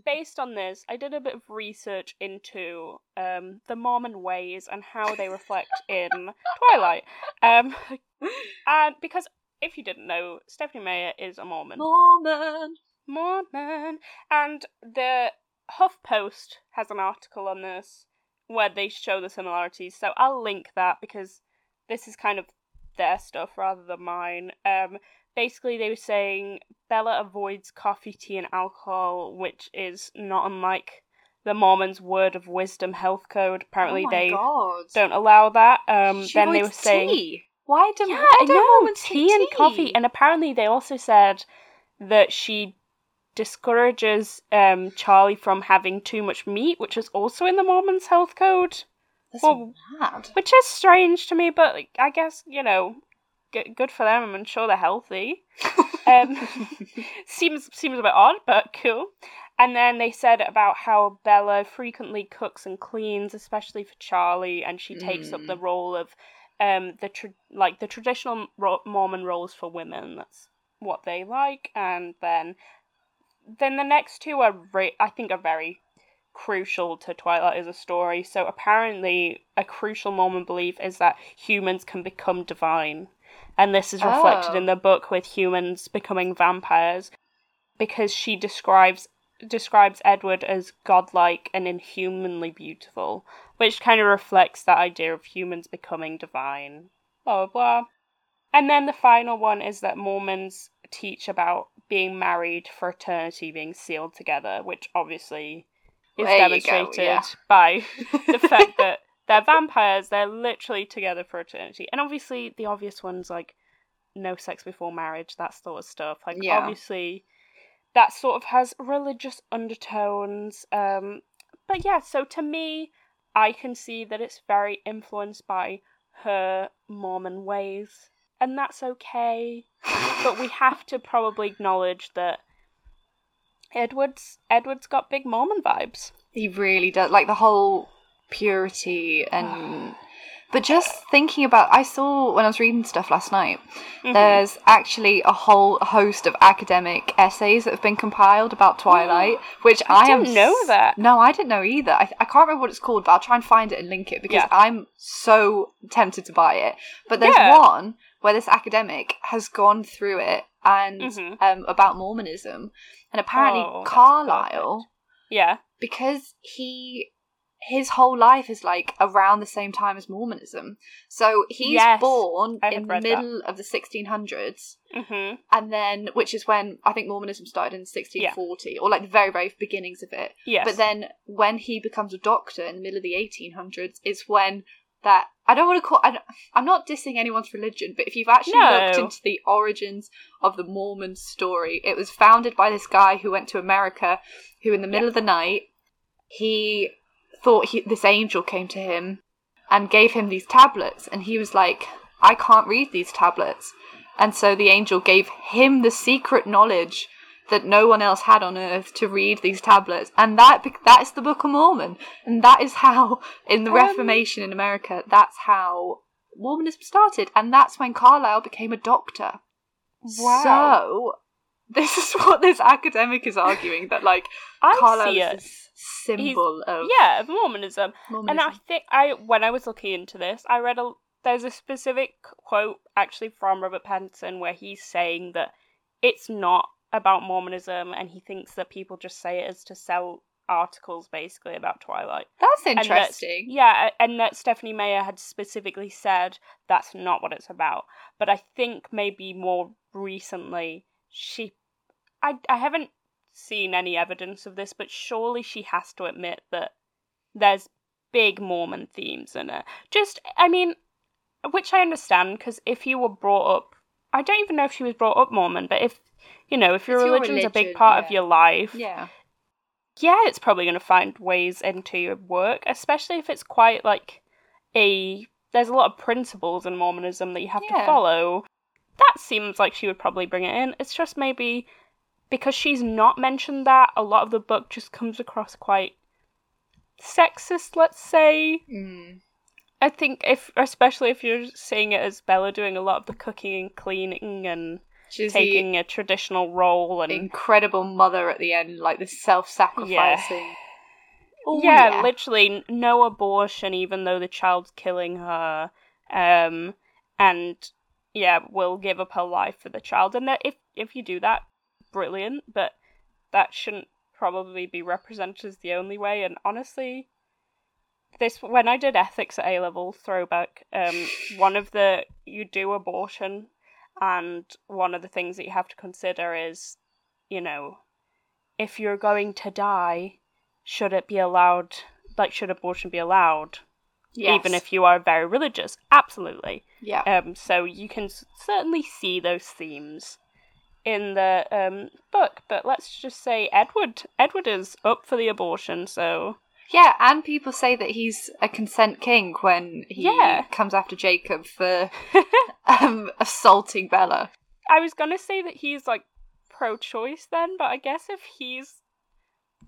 based on this, I did a bit of research into um, the Mormon ways and how they reflect in Twilight. Um, and because... If you didn't know, Stephenie Meyer is a Mormon. Mormon! Mormon! And the HuffPost has an article on this where they show the similarities, so I'll link that because this is kind of their stuff rather than mine. Um, basically, they were saying Bella avoids coffee, tea, and alcohol, which is not unlike the Mormons' Word of Wisdom health code. Apparently, oh they God. don't allow that. Um, she then they were saying. Tea. Why do yeah, why don't no, tea, tea and coffee? And apparently they also said that she discourages um, Charlie from having too much meat, which is also in the Mormons' health code. That's well, mad. Which is strange to me, but like, I guess, you know, g- good for them. I'm sure they're healthy. um, seems, seems a bit odd, but cool. And then they said about how Bella frequently cooks and cleans, especially for Charlie, and she takes mm. up the role of... Um, the tra- like the traditional ro- Mormon roles for women. That's what they like, and then then the next two are re- I think are very crucial to Twilight as a story. So apparently, a crucial Mormon belief is that humans can become divine, and this is reflected oh. in the book with humans becoming vampires, because she describes describes Edward as godlike and inhumanly beautiful. Which kind of reflects that idea of humans becoming divine. Blah, blah, blah. And then the final one is that Mormons teach about being married for eternity, being sealed together, which obviously is there demonstrated go, yeah. by the fact that they're vampires, they're literally together for eternity. And obviously the obvious ones, like no sex before marriage, that sort of stuff. Like yeah. obviously that sort of has religious undertones. Um, but yeah, so to me... I can see that it's very influenced by her Mormon ways, and that's okay, but we have to probably acknowledge that Edward's Edward's got big Mormon vibes. He really does, like the whole purity and But just thinking about, I saw when I was reading stuff last night, mm-hmm. there's actually a whole host of academic essays that have been compiled about Twilight, mm. which I, I didn't am know that. No, I didn't know either. I, I can't remember what it's called, but I'll try and find it and link it, because yeah. I'm so tempted to buy it. But there's yeah. one where this academic has gone through it and mm-hmm. um, about Mormonism, and apparently oh, Carlyle, yeah, because he. His whole life is, like, around the same time as Mormonism. So he's yes, born in the middle that. of the sixteen hundreds. Mm-hmm. And then, which is when I think Mormonism started in sixteen forty, yeah. or, like, the very, very beginnings of it. Yes. But then when he becomes a doctor in the middle of the eighteen hundreds, it's when that... I don't want to call... I don't, I'm not dissing anyone's religion, but if you've actually no. looked into the origins of the Mormon story, it was founded by this guy who went to America, who in the middle yeah. of the night, he... thought he, this angel came to him and gave him these tablets, and he was like, I can't read these tablets. And so the angel gave him the secret knowledge that no one else had on earth to read these tablets, and that that is the Book of Mormon. And that is how, in the um, Reformation in America, that's how Mormonism started, and that's when Carlyle became a doctor. Wow. So this is what this academic is arguing, that, like, Carlyle is symbol He's, of yeah of Mormonism. Mormonism. And I think I when I was looking into this, I read a there's a specific quote actually from Robert Pattinson where he's saying that it's not about Mormonism, and he thinks that people just say it as to sell articles basically about Twilight. That's interesting. And that, yeah, and that Stephenie Meyer had specifically said that's not what it's about. But I think maybe more recently she, I I haven't. seen any evidence of this, but surely she has to admit that there's big Mormon themes in it. Just, I mean, which I understand, because if you were brought up, I don't even know if she was brought up Mormon, but if, you know, if your it's religion's your religion, a big part yeah. of your life, yeah, yeah, it's probably going to find ways into your work, especially if it's quite, like, a, there's a lot of principles in Mormonism that you have yeah. to follow. That seems like she would probably bring it in. It's just maybe... because she's not mentioned that, a lot of the book just comes across quite sexist, let's say. Mm. I think, if especially if you're seeing it as Bella doing a lot of the cooking and cleaning and she's taking a traditional role. And incredible mother at the end, like the self-sacrificing. Yeah. Ooh, yeah, yeah, literally no abortion, even though the child's killing her. Um, and, yeah, will give up her life for the child. And if if you do that, brilliant, but that shouldn't probably be represented as the only way. And honestly, this when I did ethics at A-level, throwback, um, one of the, you do abortion, and one of the things that you have to consider is, you know, if you're going to die, should it be allowed, like, should abortion be allowed? Yes. Even if you are very religious? Absolutely. Yeah. Um. So you can certainly see those themes in the um, book, but let's just say Edward Edward is up for the abortion, so... Yeah, and people say that he's a consent king when he yeah. comes after Jacob for um, assaulting Bella. I was going to say that he's, like, pro-choice then, but I guess if he's...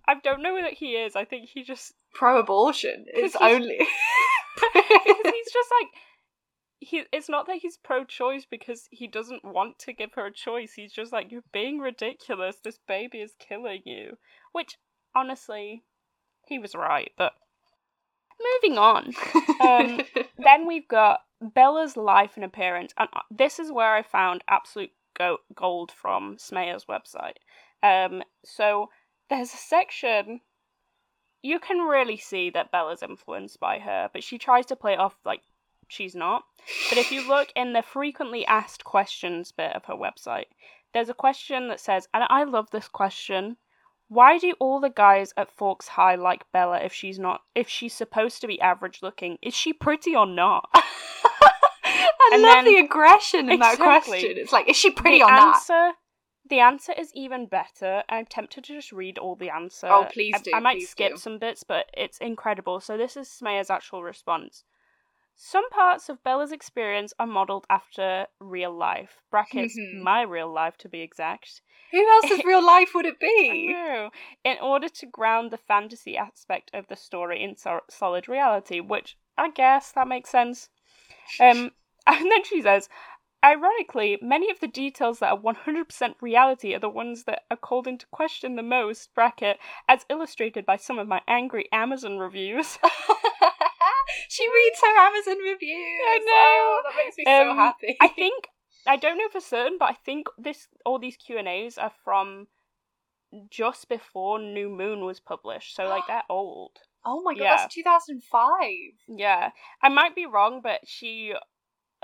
I don't know that he is, I think he just... Pro-abortion is only... Because he's just, like... He, it's not that he's pro-choice because he doesn't want to give her a choice. He's just like, you're being ridiculous. This baby is killing you. Which, honestly, he was right, but... Moving on. um, then we've got Bella's life and appearance. And this is where I found absolute go- gold from Smeyer's website. Um, so, there's a section... You can really see that Bella's influenced by her, but she tries to play it off, like, she's not. But if you look in the frequently asked questions bit of her website, there's a question that says, and I love this question, why do all the guys at Forks High like Bella if she's not, if she's supposed to be average looking? Is she pretty or not? I and love then, the aggression in exactly, that question. It's like, is she pretty the or answer, not? The answer is even better. I'm tempted to just read all the answer. Oh, please do. I, I might skip do. some bits, but it's incredible. So this is Smeyer's actual response. Some parts of Bella's experience are modelled after real life. Brackets, mm-hmm. my real life, to be exact. Who else's real life would it be? I know. In order to ground the fantasy aspect of the story in so- solid reality, which I guess that makes sense. Um, and then she says, ironically, many of the details that are one hundred percent reality are the ones that are called into question the most, bracket, as illustrated by some of my angry Amazon reviews. She reads her Amazon reviews. I know. Oh, that makes me um, so happy. I think, I don't know for certain, but I think this all these Q and A's are from just before New Moon was published. So, like, they're old. Oh my god, yeah. That's two thousand five. Yeah. I might be wrong, but she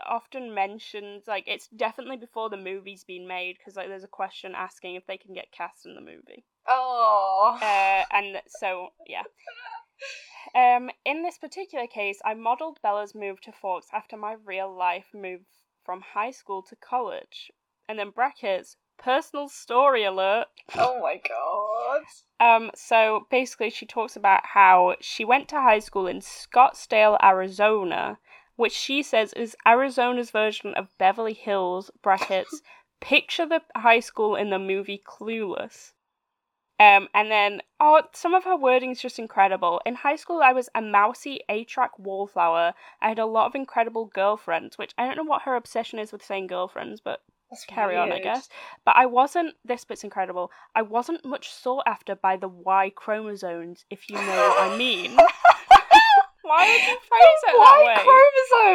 often mentions, like, it's definitely before the movie's been made, because, like, there's a question asking if they can get cast in the movie. Oh. Uh, and so, yeah. Um, in this particular case, I modelled Bella's move to Forks after my real-life move from high school to college. And then brackets, personal story alert. Oh my god. Um, so basically she talks about how she went to high school in Scottsdale, Arizona, which she says is Arizona's version of Beverly Hills, brackets, picture the high school in the movie Clueless. Um, and then, oh, some of her wording is just incredible. In high school, I was a mousy A-track wallflower. I had a lot of incredible girlfriends, which I don't know what her obsession is with saying girlfriends, but that's carry weird. On, I guess. But I wasn't, this bit's incredible, I wasn't much sought after by the Y chromosomes, if you know what I mean. Why would you phrase it that way? Y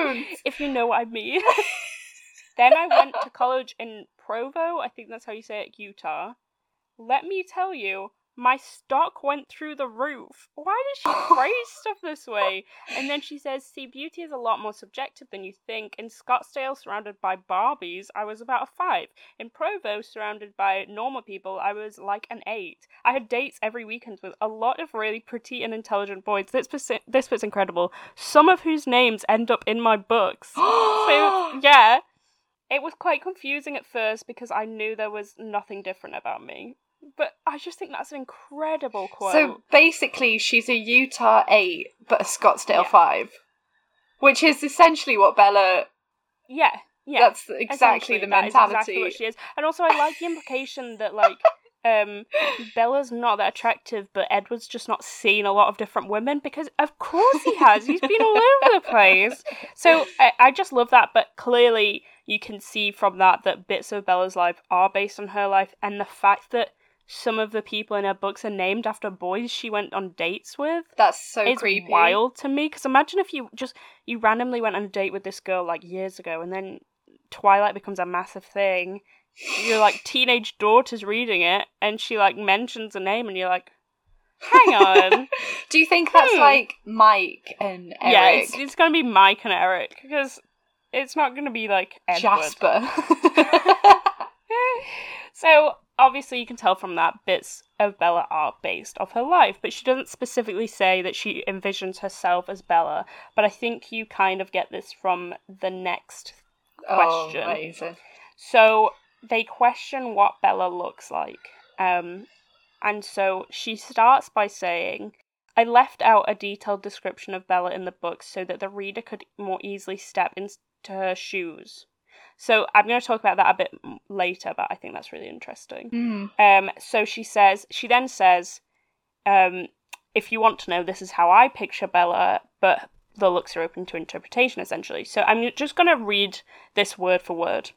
chromosomes! If you know what I mean. Then I went to college in Provo, I think that's how you say it, Utah. Let me tell you, my stock went through the roof. Why does she phrase stuff this way? And then she says, see, beauty is a lot more subjective than you think. In Scottsdale, surrounded by Barbies, I was about a five. In Provo, surrounded by normal people, I was like an eight. I had dates every weekend with a lot of really pretty and intelligent boys. This persi- this bit's incredible. Some of whose names end up in my books. So, yeah. It was quite confusing at first because I knew there was nothing different about me. But I just think that's an incredible quote. So basically, she's a Utah eight, but a Scottsdale yeah. five. Which is essentially what Bella... Yeah, yeah. That's exactly the mentality. That is exactly what she is. And also, I like the implication that, like, um, Bella's not that attractive, but Edward's just not seen a lot of different women, because of course he has. He's been all over the place. So I, I just love that, but clearly... you can see from that that bits of Bella's life are based on her life, and the fact that some of the people in her books are named after boys she went on dates with. That's so it's creepy. It's wild to me, because imagine if you just, you randomly went on a date with this girl, like, years ago, and then Twilight becomes a massive thing. Your, like, teenage daughter's reading it, and she, like, mentions a name, and you're like, hang on. Do you think hmm. that's, like, Mike and Eric? Yeah, it's, it's going to be Mike and Eric, because... it's not going to be, like, Edward. Jasper. So, obviously, you can tell from that bits of Bella are based off her life, but she doesn't specifically say that she envisions herself as Bella, but I think you kind of get this from the next question. Oh, amazing. So, they question what Bella looks like. Um, and so, she starts by saying... I left out a detailed description of Bella in the book so that the reader could more easily step into her shoes. So I'm going to talk about that a bit later, but I think that's really interesting. Mm. Um, so she says, she then says, um, if you want to know, this is how I picture Bella, but the looks are open to interpretation, essentially. So I'm just going to read this word for word.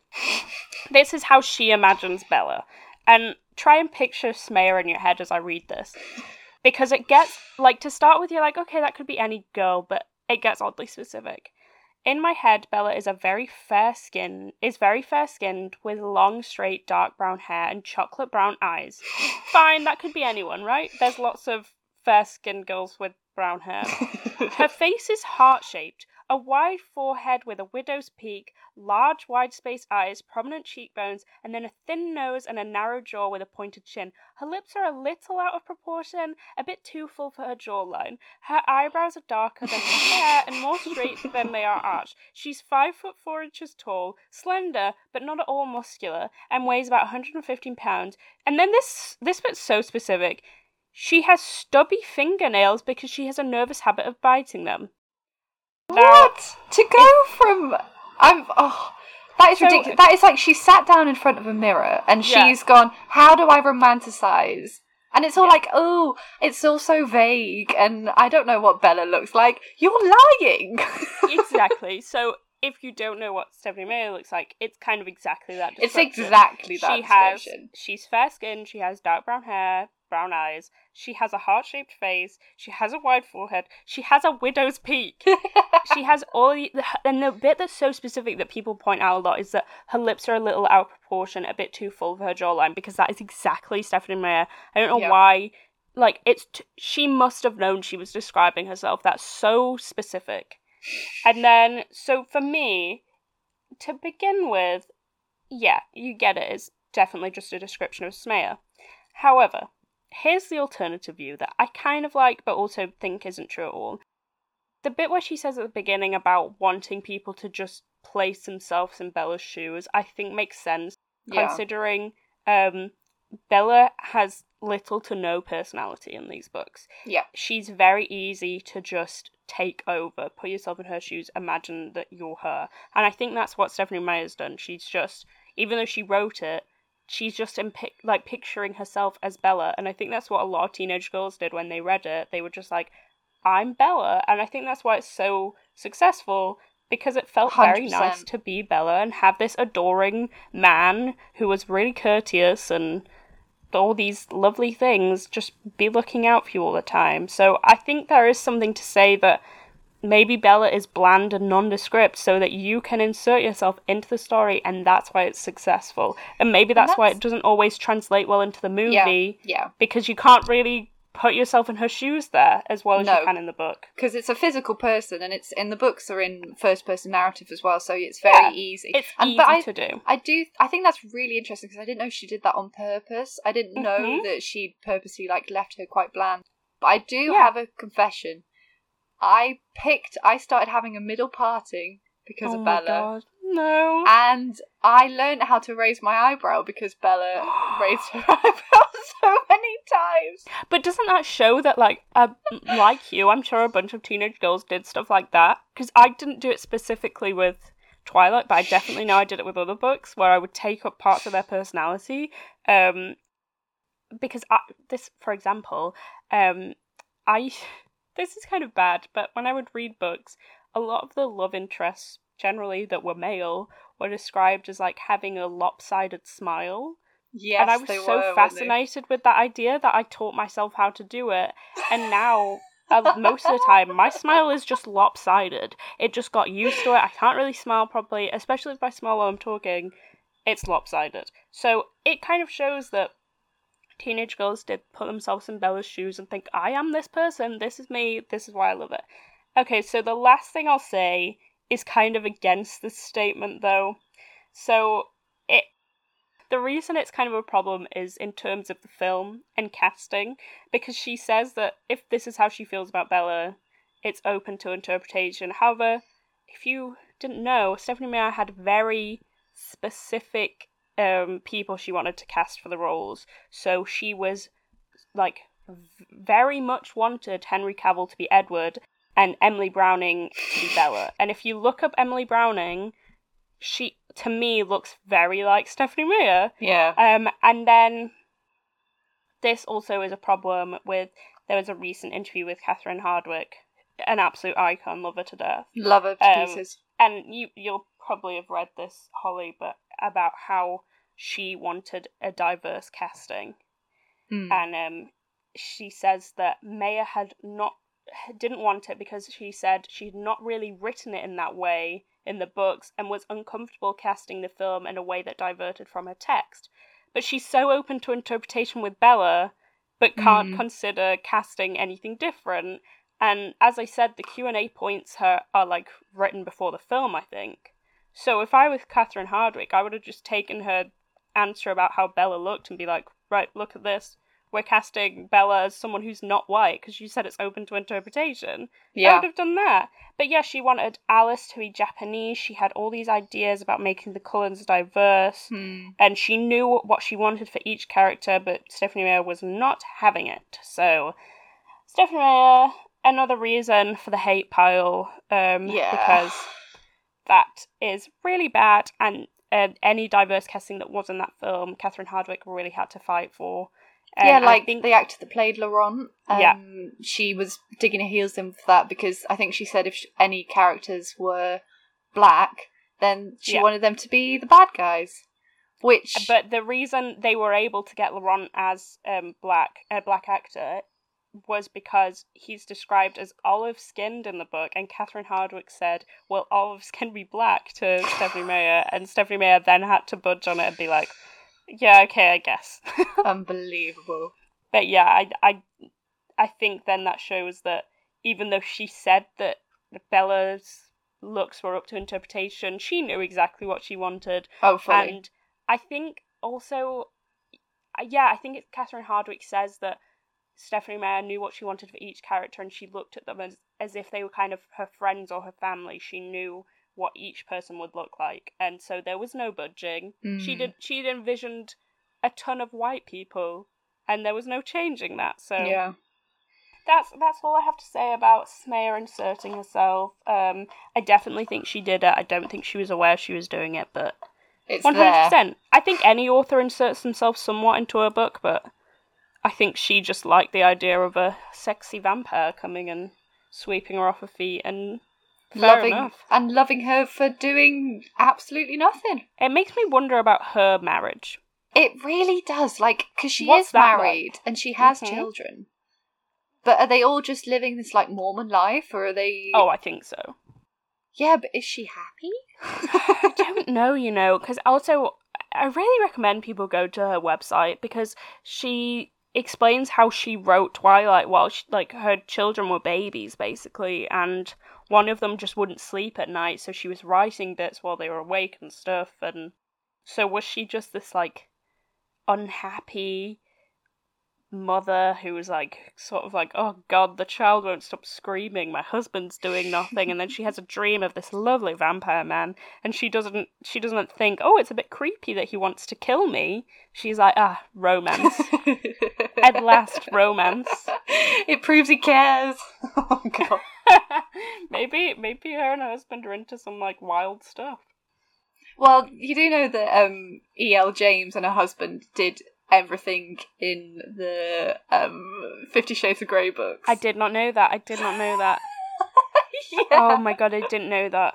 This is how she imagines Bella. And try and picture Smear in your head as I read this. Because it gets, like, to start with, you're like, okay, that could be any girl, but it gets oddly specific. In my head, Bella is a very fair skin, is very fair-skinned with long, straight, dark brown hair and chocolate brown eyes. Fine, that could be anyone, right? There's lots of fair-skinned girls with brown hair. Her face is heart-shaped, a wide forehead with a widow's peak, large, wide-spaced eyes, prominent cheekbones, and then a thin nose and a narrow jaw with a pointed chin. Her lips are a little out of proportion, a bit too full for her jawline. Her eyebrows are darker than her hair and more straight than they are arched. She's five foot four inches tall, slender, but not at all muscular, and weighs about one hundred fifteen pounds. And then this, this bit's so specific. She has stubby fingernails because she has a nervous habit of biting them. Now, what? To go it, from... I'm. Oh, that is so ridiculous. That is like she sat down in front of a mirror and yeah. she's gone, how do I romanticize? And it's all yeah. like, oh, it's all so vague and I don't know what Bella looks like. You're lying! Exactly. So if you don't know what Stephenie Meyer looks like, it's kind of exactly that description. It's exactly that she has. She's fair-skinned, she has dark brown hair, brown eyes, she has a heart-shaped face, she has a wide forehead, she has a widow's peak. She has all the, and the bit that's so specific that people point out a lot is that her lips are a little out of proportion, a bit too full for her jawline, because that is exactly Stephenie Meyer. I don't know yeah. why, like, it's, t- she must have known she was describing herself. That's so specific. And then, so for me, to begin with, yeah, you get it, it's definitely just a description of Meyer. However, here's the alternative view that I kind of like, but also think isn't true at all. The bit where she says at the beginning about wanting people to just place themselves in Bella's shoes, I think makes sense, yeah. considering um, Bella has little to no personality in these books. Yeah. She's very easy to just take over, put yourself in her shoes, imagine that you're her. And I think that's what Stephenie Meyer's done. She's just, even though she wrote it, she's just in pic- like picturing herself as Bella, and I think that's what a lot of teenage girls did when they read it. They were just like, I'm Bella, and I think that's why it's so successful, because it felt one hundred percent very nice to be Bella and have this adoring man who was really courteous and all these lovely things, just be looking out for you all the time. So I think there is something to say that maybe Bella is bland and nondescript so that you can insert yourself into the story, and that's why it's successful. And maybe that's, and that's... why it doesn't always translate well into the movie. Yeah, yeah. Because you can't really put yourself in her shoes there as well as no, you can in the book. Because it's a physical person, and it's in the books are in first-person narrative as well, so it's very yeah, easy. It's and, easy but I, to do. I do. I think that's really interesting, because I didn't know she did that on purpose. I didn't mm-hmm. know that she purposely like left her quite bland. But I do yeah. have a confession. I picked, I started having a middle parting because oh of Bella. Oh my god, no. And I learned how to raise my eyebrow because Bella raised her eyebrow so many times. But doesn't that show that, like, uh, like you, I'm sure a bunch of teenage girls did stuff like that? Because I didn't do it specifically with Twilight, but I definitely know I did it with other books where I would take up parts of their personality. Um, because I, this, for example, um, I... This is kind of bad, but when I would read books, a lot of the love interests, generally, that were male, were described as, like, having a lopsided smile. Yes, and I was they so were, fascinated with that idea that I taught myself how to do it. And now, uh, most of the time, my smile is just lopsided. It just got used to it. I can't really smile properly, especially if I smile while I'm talking. It's lopsided. So it kind of shows that teenage girls did put themselves in Bella's shoes and think, I am this person, this is me, this is why I love it. Okay, so the last thing I'll say is kind of against this statement, though. So, it the reason it's kind of a problem is in terms of the film and casting, because she says that if this is how she feels about Bella, it's open to interpretation. However, if you didn't know, Stephenie Meyer had very specific Um, people she wanted to cast for the roles, so she was like v- very much wanted Henry Cavill to be Edward and Emily Browning to be Bella. And if you look up Emily Browning, she to me looks very like Stephenie Meyer. Yeah. Um, and then this also is a problem with. There was a recent interview with Catherine Hardwicke, an absolute icon, love her to death, love her to um, pieces. And you you'll probably have read this, Holly, but about how she wanted a diverse casting. Mm. And um, she says that Meyer had not didn't want it because she said she'd not really written it in that way in the books and was uncomfortable casting the film in a way that diverted from her text. But she's so open to interpretation with Bella, but can't mm. consider casting anything different. And as I said, the Q and A points her are like written before the film, I think. So if I was Catherine Hardwicke, I would have just taken her answer about how Bella looked and be like, right, look at this. We're casting Bella as someone who's not white because you said it's open to interpretation. Yeah. I would have done that. But yeah, she wanted Alice to be Japanese. She had all these ideas about making the Cullens diverse. Hmm. And she knew what she wanted for each character, but Stephenie Meyer was not having it. So Stephenie Meyer, another reason for the hate pile, um, yeah. because that is really bad, and uh, any diverse casting that was in that film, Catherine Hardwicke really had to fight for. Um, yeah, like think... the actor that played Laurent, um, yeah. she was digging her heels in for that, because I think she said if she, any characters were black, then she yeah. wanted them to be the bad guys. Which, but the reason they were able to get Laurent as um, black a black actor was because he's described as olive-skinned in the book, and Catherine Hardwicke said, "Well, olives can be black," to Stephenie Meyer, and Stephenie Meyer then had to budge on it and be like, "Yeah, okay, I guess." Unbelievable. But yeah, I, I, I think then that shows that even though she said that Bella's looks were up to interpretation, she knew exactly what she wanted. Oh, funny. And I think also, yeah, I think it's Catherine Hardwicke says that Stephenie Meyer knew what she wanted for each character, and she looked at them as, as if they were kind of her friends or her family. She knew what each person would look like, and so there was no budging. Mm. She did. She'd envisioned a ton of white people, and there was no changing that. So yeah, that's that's all I have to say about Meyer inserting herself. Um, I definitely think she did it. I don't think she was aware she was doing it, but. It's one hundred percent. There. I think any author inserts themselves somewhat into her book, but I think she just liked the idea of a sexy vampire coming and sweeping her off her feet and loving enough. and loving her for doing absolutely nothing. It makes me wonder about her marriage. It really does, like, because she What's is married like? and she has mm-hmm. children. But are they all just living this like Mormon life, or are they? Oh, I think so. Yeah, but is she happy? I don't know, you know, because also I really recommend people go to her website, because she explains how she wrote Twilight while she, like, her children were babies, basically, and one of them just wouldn't sleep at night, so she was writing bits while they were awake and stuff, and so was she just this, like, unhappy mother who was like sort of like, oh god, the child won't stop screaming, my husband's doing nothing, and then she has a dream of this lovely vampire man, and she doesn't she doesn't think, oh, it's a bit creepy that he wants to kill me. She's like, ah, romance. At last, romance. It proves he cares. Oh god. maybe maybe her and her husband are into some like wild stuff. Well, you do know that um E L James and her husband did everything in the um, Fifty Shades of Grey books. I did not know that. I did not know that. Yeah. Oh my god, I didn't know that.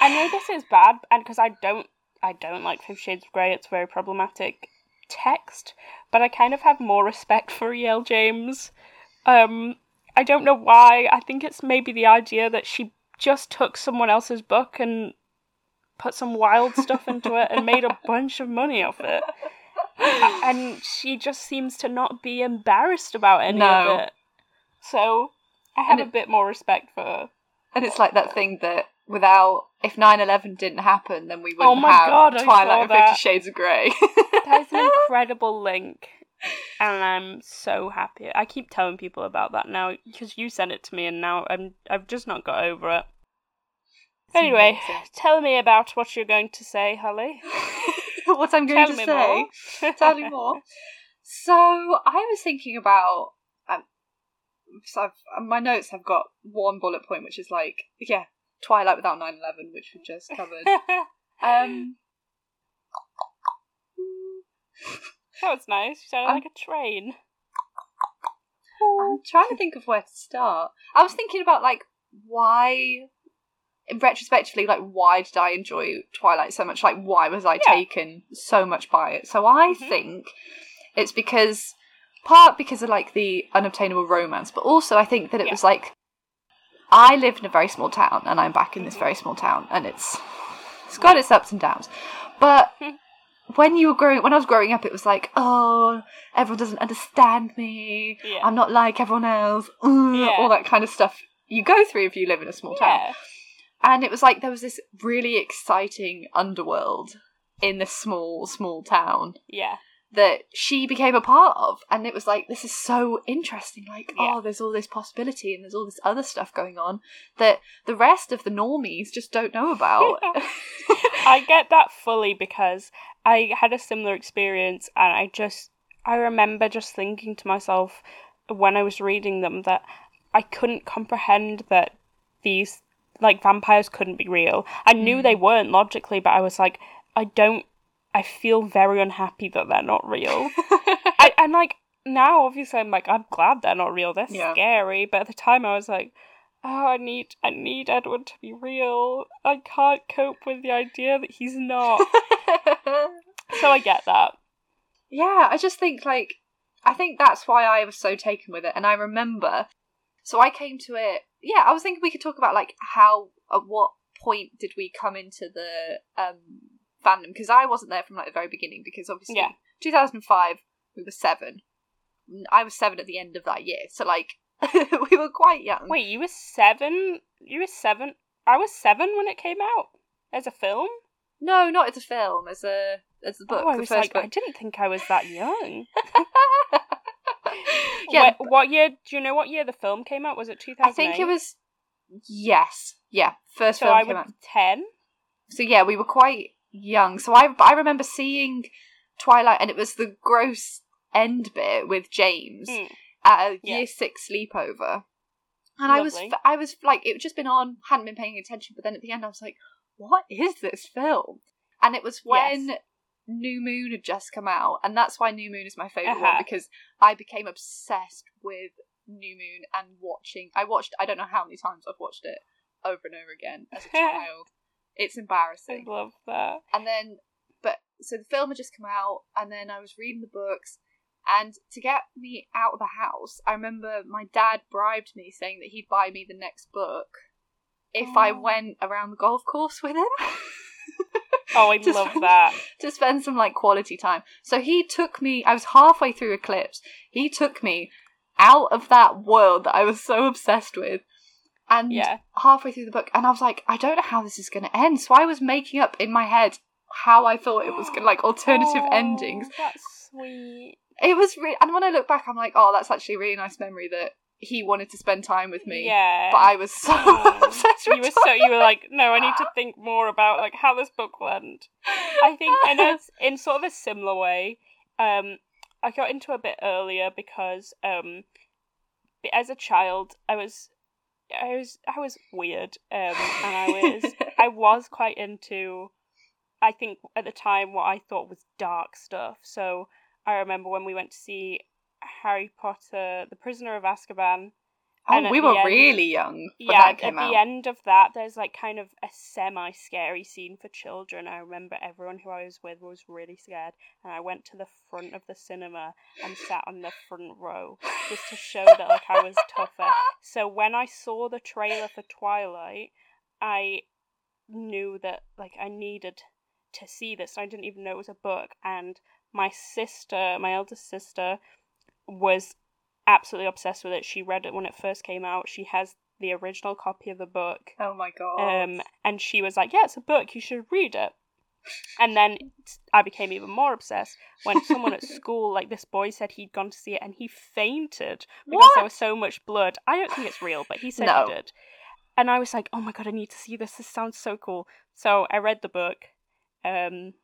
I know this is bad, and because I don't, I don't like Fifty Shades of Grey. It's very problematic text, but I kind of have more respect for E L James. Um, I don't know why. I think it's maybe the idea that she just took someone else's book and put some wild stuff into it and made a bunch of money off it. And she just seems to not be embarrassed about any no. of it. So I have it, a bit more respect for her. And it's like that thing that without, if nine eleven didn't happen, then we wouldn't oh my have God, Twilight and Fifty Shades of Grey. That's an incredible link. And I'm so happy. I keep telling people about that now, because you sent it to me and now I'm, I've just not got over it. It's anyway, amazing. Tell me about what you're going to say, Holly. What I'm going Tell to say. Tell me more. So I was thinking about. Um, so I've, my notes have got one bullet point, which is like, yeah, Twilight without nine eleven, which we just covered. um, that was nice. You sounded um, like a train. I'm trying to think of where to start. I was thinking about like why. Retrospectively, like, why did I enjoy Twilight so much? Like, why was I yeah. taken so much by it? So I mm-hmm. think it's because, part because of, like, the unobtainable romance, but also I think that it yeah. was, like, I live in a very small town, and I'm back in mm-hmm. this very small town, and it's it's got its ups and downs. But when you were growing, when I was growing up, it was like, oh, everyone doesn't understand me, yeah. I'm not like everyone else, mm, yeah. all that kind of stuff you go through if you live in a small yeah. town. And it was like there was this really exciting underworld in this small, small town. Yeah. That she became a part of. And it was like, this is so interesting. Like, yeah. oh, there's all this possibility and there's all this other stuff going on that the rest of the normies just don't know about. I get that fully, because I had a similar experience. And I just, I remember just thinking to myself when I was reading them that I couldn't comprehend that these, like, vampires couldn't be real. I knew mm. they weren't logically, but I was like, I don't, I feel very unhappy that they're not real. I, and, like, now, obviously, I'm like, I'm glad they're not real. They're yeah. scary. But at the time, I was like, oh, I need, I need Edward to be real. I can't cope with the idea that he's not. So I get that. Yeah, I just think, like, I think that's why I was so taken with it. And I remember, so I came to it, yeah, I was thinking we could talk about, like, how, at what point did we come into the um, fandom? Because I wasn't there from, like, the very beginning, because obviously yeah. two thousand five, we were seven. I was seven at the end of that year, so, like, we were quite young. Wait, you were seven? You were seven? I was seven when it came out? As a film? No, not as a film, as a... as the book. Oh, I the was first like, book. I didn't think I was that young. Yeah. What, what year? Do you know what year the film came out? Was it two thousand eight? I think it was. Yes. Yeah. First so film I came out. So I was ten. So yeah, we were quite young. So I I remember seeing Twilight, and it was the gross end bit with James mm. at a yeah. year six sleepover, and Lovely. I was I was like, it had just been on, hadn't been paying attention, but then at the end I was like, what is this film? And it was when. Yes. New Moon had just come out, and that's why New Moon is my favourite uh-huh. one, because I became obsessed with New Moon and watching I watched I don't know how many times I've watched it over and over again as a child. It's embarrassing. I love that. And then but so the film had just come out, and then I was reading the books, and to get me out of the house, I remember my dad bribed me saying that he'd buy me the next book if oh. I went around the golf course with him. Oh, I love spend, that. To spend some, like, quality time. So he took me, I was halfway through Eclipse, he took me out of that world that I was so obsessed with, and yeah. halfway through the book, and I was like, I don't know how this is going to end. So I was making up in my head how I thought it was going to, like, alternative oh, endings. That's sweet. It was really, and when I look back, I'm like, oh, that's actually a really nice memory that he wanted to spend time with me, yeah. but I was so oh. obsessed with you were so You were like, no, I need to think more about, like, how this book went. I think, and as, in sort of a similar way, um, I got into a bit earlier because um, as a child, I was, I was, I was weird, um, and I was, I was quite into, I think at the time, what I thought was dark stuff. So I remember when we went to see Harry Potter, The Prisoner of Azkaban. Oh, we were end, really young when yeah, that came out. Yeah, at the end of that, there's, like, kind of a semi-scary scene for children. I remember everyone who I was with was really scared, and I went to the front of the cinema and sat on the front row just to show that, like, I was tougher. So when I saw the trailer for Twilight, I knew that, like, I needed to see this. I didn't even know it was a book, and my sister, my eldest sister, was absolutely obsessed with it. She read it when it first came out. She has the original copy of the book. Oh my god. Um, and she was like, yeah, it's a book, you should read it. And then I became even more obsessed when someone at school, like, this boy said he'd gone to see it and he fainted because what? there was so much blood. I don't think it's real, but he said no. he did. And I was like, oh my god, I need to see this. This sounds so cool. So I read the book um,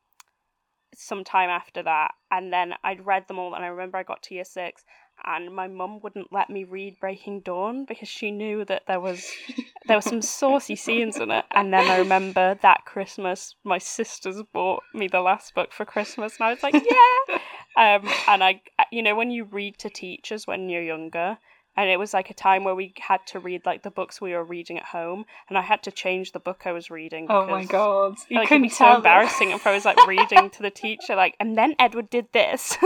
sometime after that, and then I'd read them all, and I remember I got to year six, and my mum wouldn't let me read Breaking Dawn because she knew that there was there were some saucy scenes in it. And then I remember that Christmas, my sisters bought me the last book for Christmas, and I was like, yeah! um, and I, you know, when you read to teachers when you're younger, and it was like a time where we had to read, like, the books we were reading at home, and I had to change the book I was reading. Because, oh my god! You like, couldn't it'd be tell so embarrassing if I was, like, reading to the teacher, like, and then Edward did this.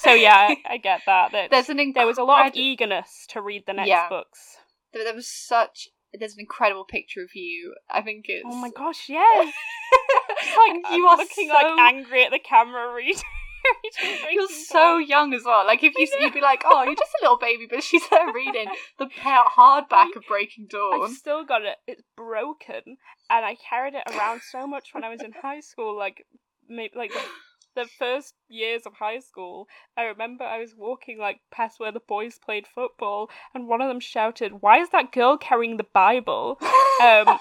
So yeah, I get that. That there's an inc- there was a lot of eagerness to read the next yeah. books. There, there was such. There's an incredible picture of you. I think it's. Oh my gosh! Yeah. Like you I'm are looking so... like angry at the camera reading. You're so young as well. Like if you, you'd be like, oh, you're just a little baby, but she's there reading the hardback of Breaking Dawn. I've still got it. It's broken, and I carried it around so much when I was in high school. Like, maybe like the, the first years of high school, I remember I was walking like past where the boys played football, and one of them shouted, "Why is that girl carrying the Bible?" Um,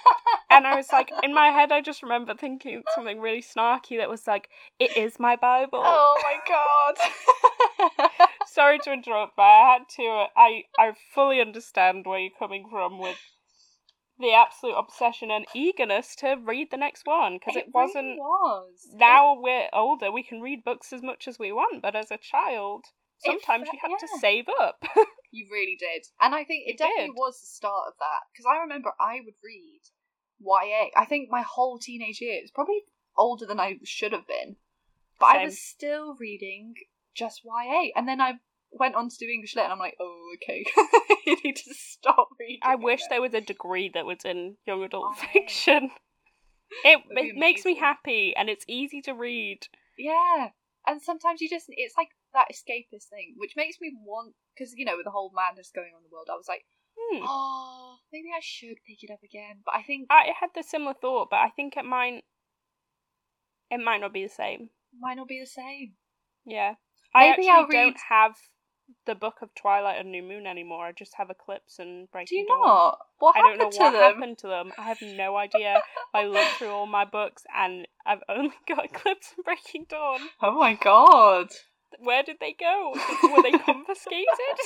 and I was like, in my head, I just remember thinking something really snarky that was like, it is my Bible. Oh my god. sorry to interrupt, but I had to. I I fully understand where you're coming from with the absolute obsession and eagerness to read the next one, because it, it wasn't. Really was. Now it... we're older, we can read books as much as we want, but as a child, sometimes it, you had yeah. to save up. You really did, and I think it, it definitely did. was the start of that. Because I remember I would read Y A. I think my whole teenage years, probably older than I should have been, but Same. I was still reading just Y A, and then I went on to do English Lit, and I'm like, oh, okay, you need to stop reading. I wish it. there was a degree that was in young adult oh, fiction. It, it makes me happy, and it's easy to read. Yeah, and sometimes you just, it's like that escapist thing, which makes me want, because, you know, with the whole madness going on in the world, I was like, hmm. oh, maybe I should pick it up again, but I think... I had the similar thought, but I think it might, it might not be the same. Might not be the same. Yeah. Maybe I actually I'll read... don't have the book of Twilight and New Moon anymore. I just have Eclipse and Breaking Dawn. Do you Dawn. not? What I happened to them? I don't know what them? happened to them. I have no idea. I looked through all my books and I've only got Eclipse and Breaking Dawn. Oh my god. Where did they go? Were they confiscated?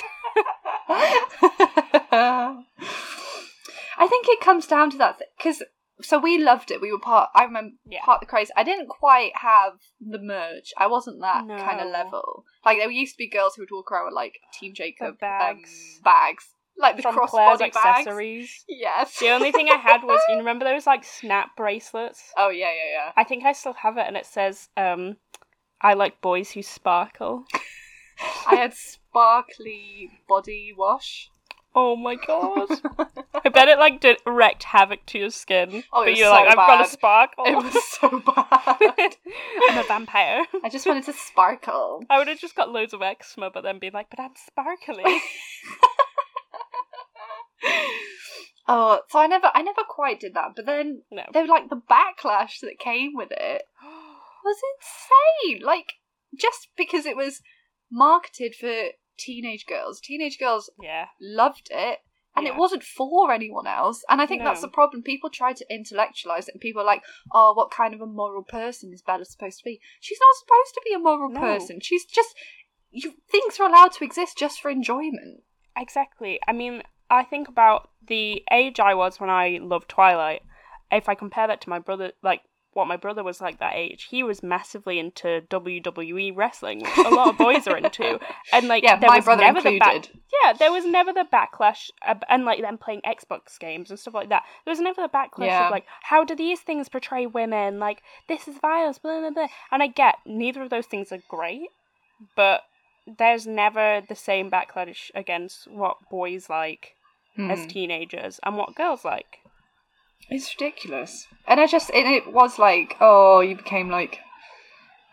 I think it comes down to that, because th- so we loved it. We were part, I remember, yeah. part of the craze. I didn't quite have the merch. I wasn't that no. kind of level. Like, there used to be girls who would walk around with, like, Team Jacob the bags. Um, bags. Like, the crossbody accessories. Bags. Yes. The only thing I had was, you remember those, like, snap bracelets? Oh, yeah, yeah, yeah. I think I still have it, and it says, um, I like boys who sparkle. I had sparkly body wash. Oh my god. I bet it, like, did wrecked havoc to your skin. Oh, it but was you're so like, I've bad. got to sparkle. It was so bad. I'm a vampire. I just wanted to sparkle. I would have just got loads of eczema, but then be like, but I'm sparkly. Oh, so I never I never quite did that. But then, no. they were, like, the backlash that came with it was insane. Like, just because it was marketed for... teenage girls. Teenage girls yeah. loved it, and yeah. it wasn't for anyone else, and I think no. that's the problem. People try to intellectualise it, and people are like, oh, what kind of a moral person is Bella supposed to be? She's not supposed to be a moral no. person. She's just, you, things are allowed to exist just for enjoyment. Exactly. I mean, I think about the age I was when I loved Twilight. If I compare that to my brother, like, what my brother was like that age, he was massively into W W E wrestling, which a lot of boys are into. And, like, yeah, there my was brother never included. The ba- yeah, there was never the backlash, uh, and, like, them playing Xbox games and stuff like that. There was never the backlash yeah. of, like, how do these things portray women? Like, this is violence, blah, blah, blah. And I get, neither of those things are great, but there's never the same backlash against what boys like mm. as teenagers and what girls like. It's ridiculous. And I just, and it was like, oh, you became, like,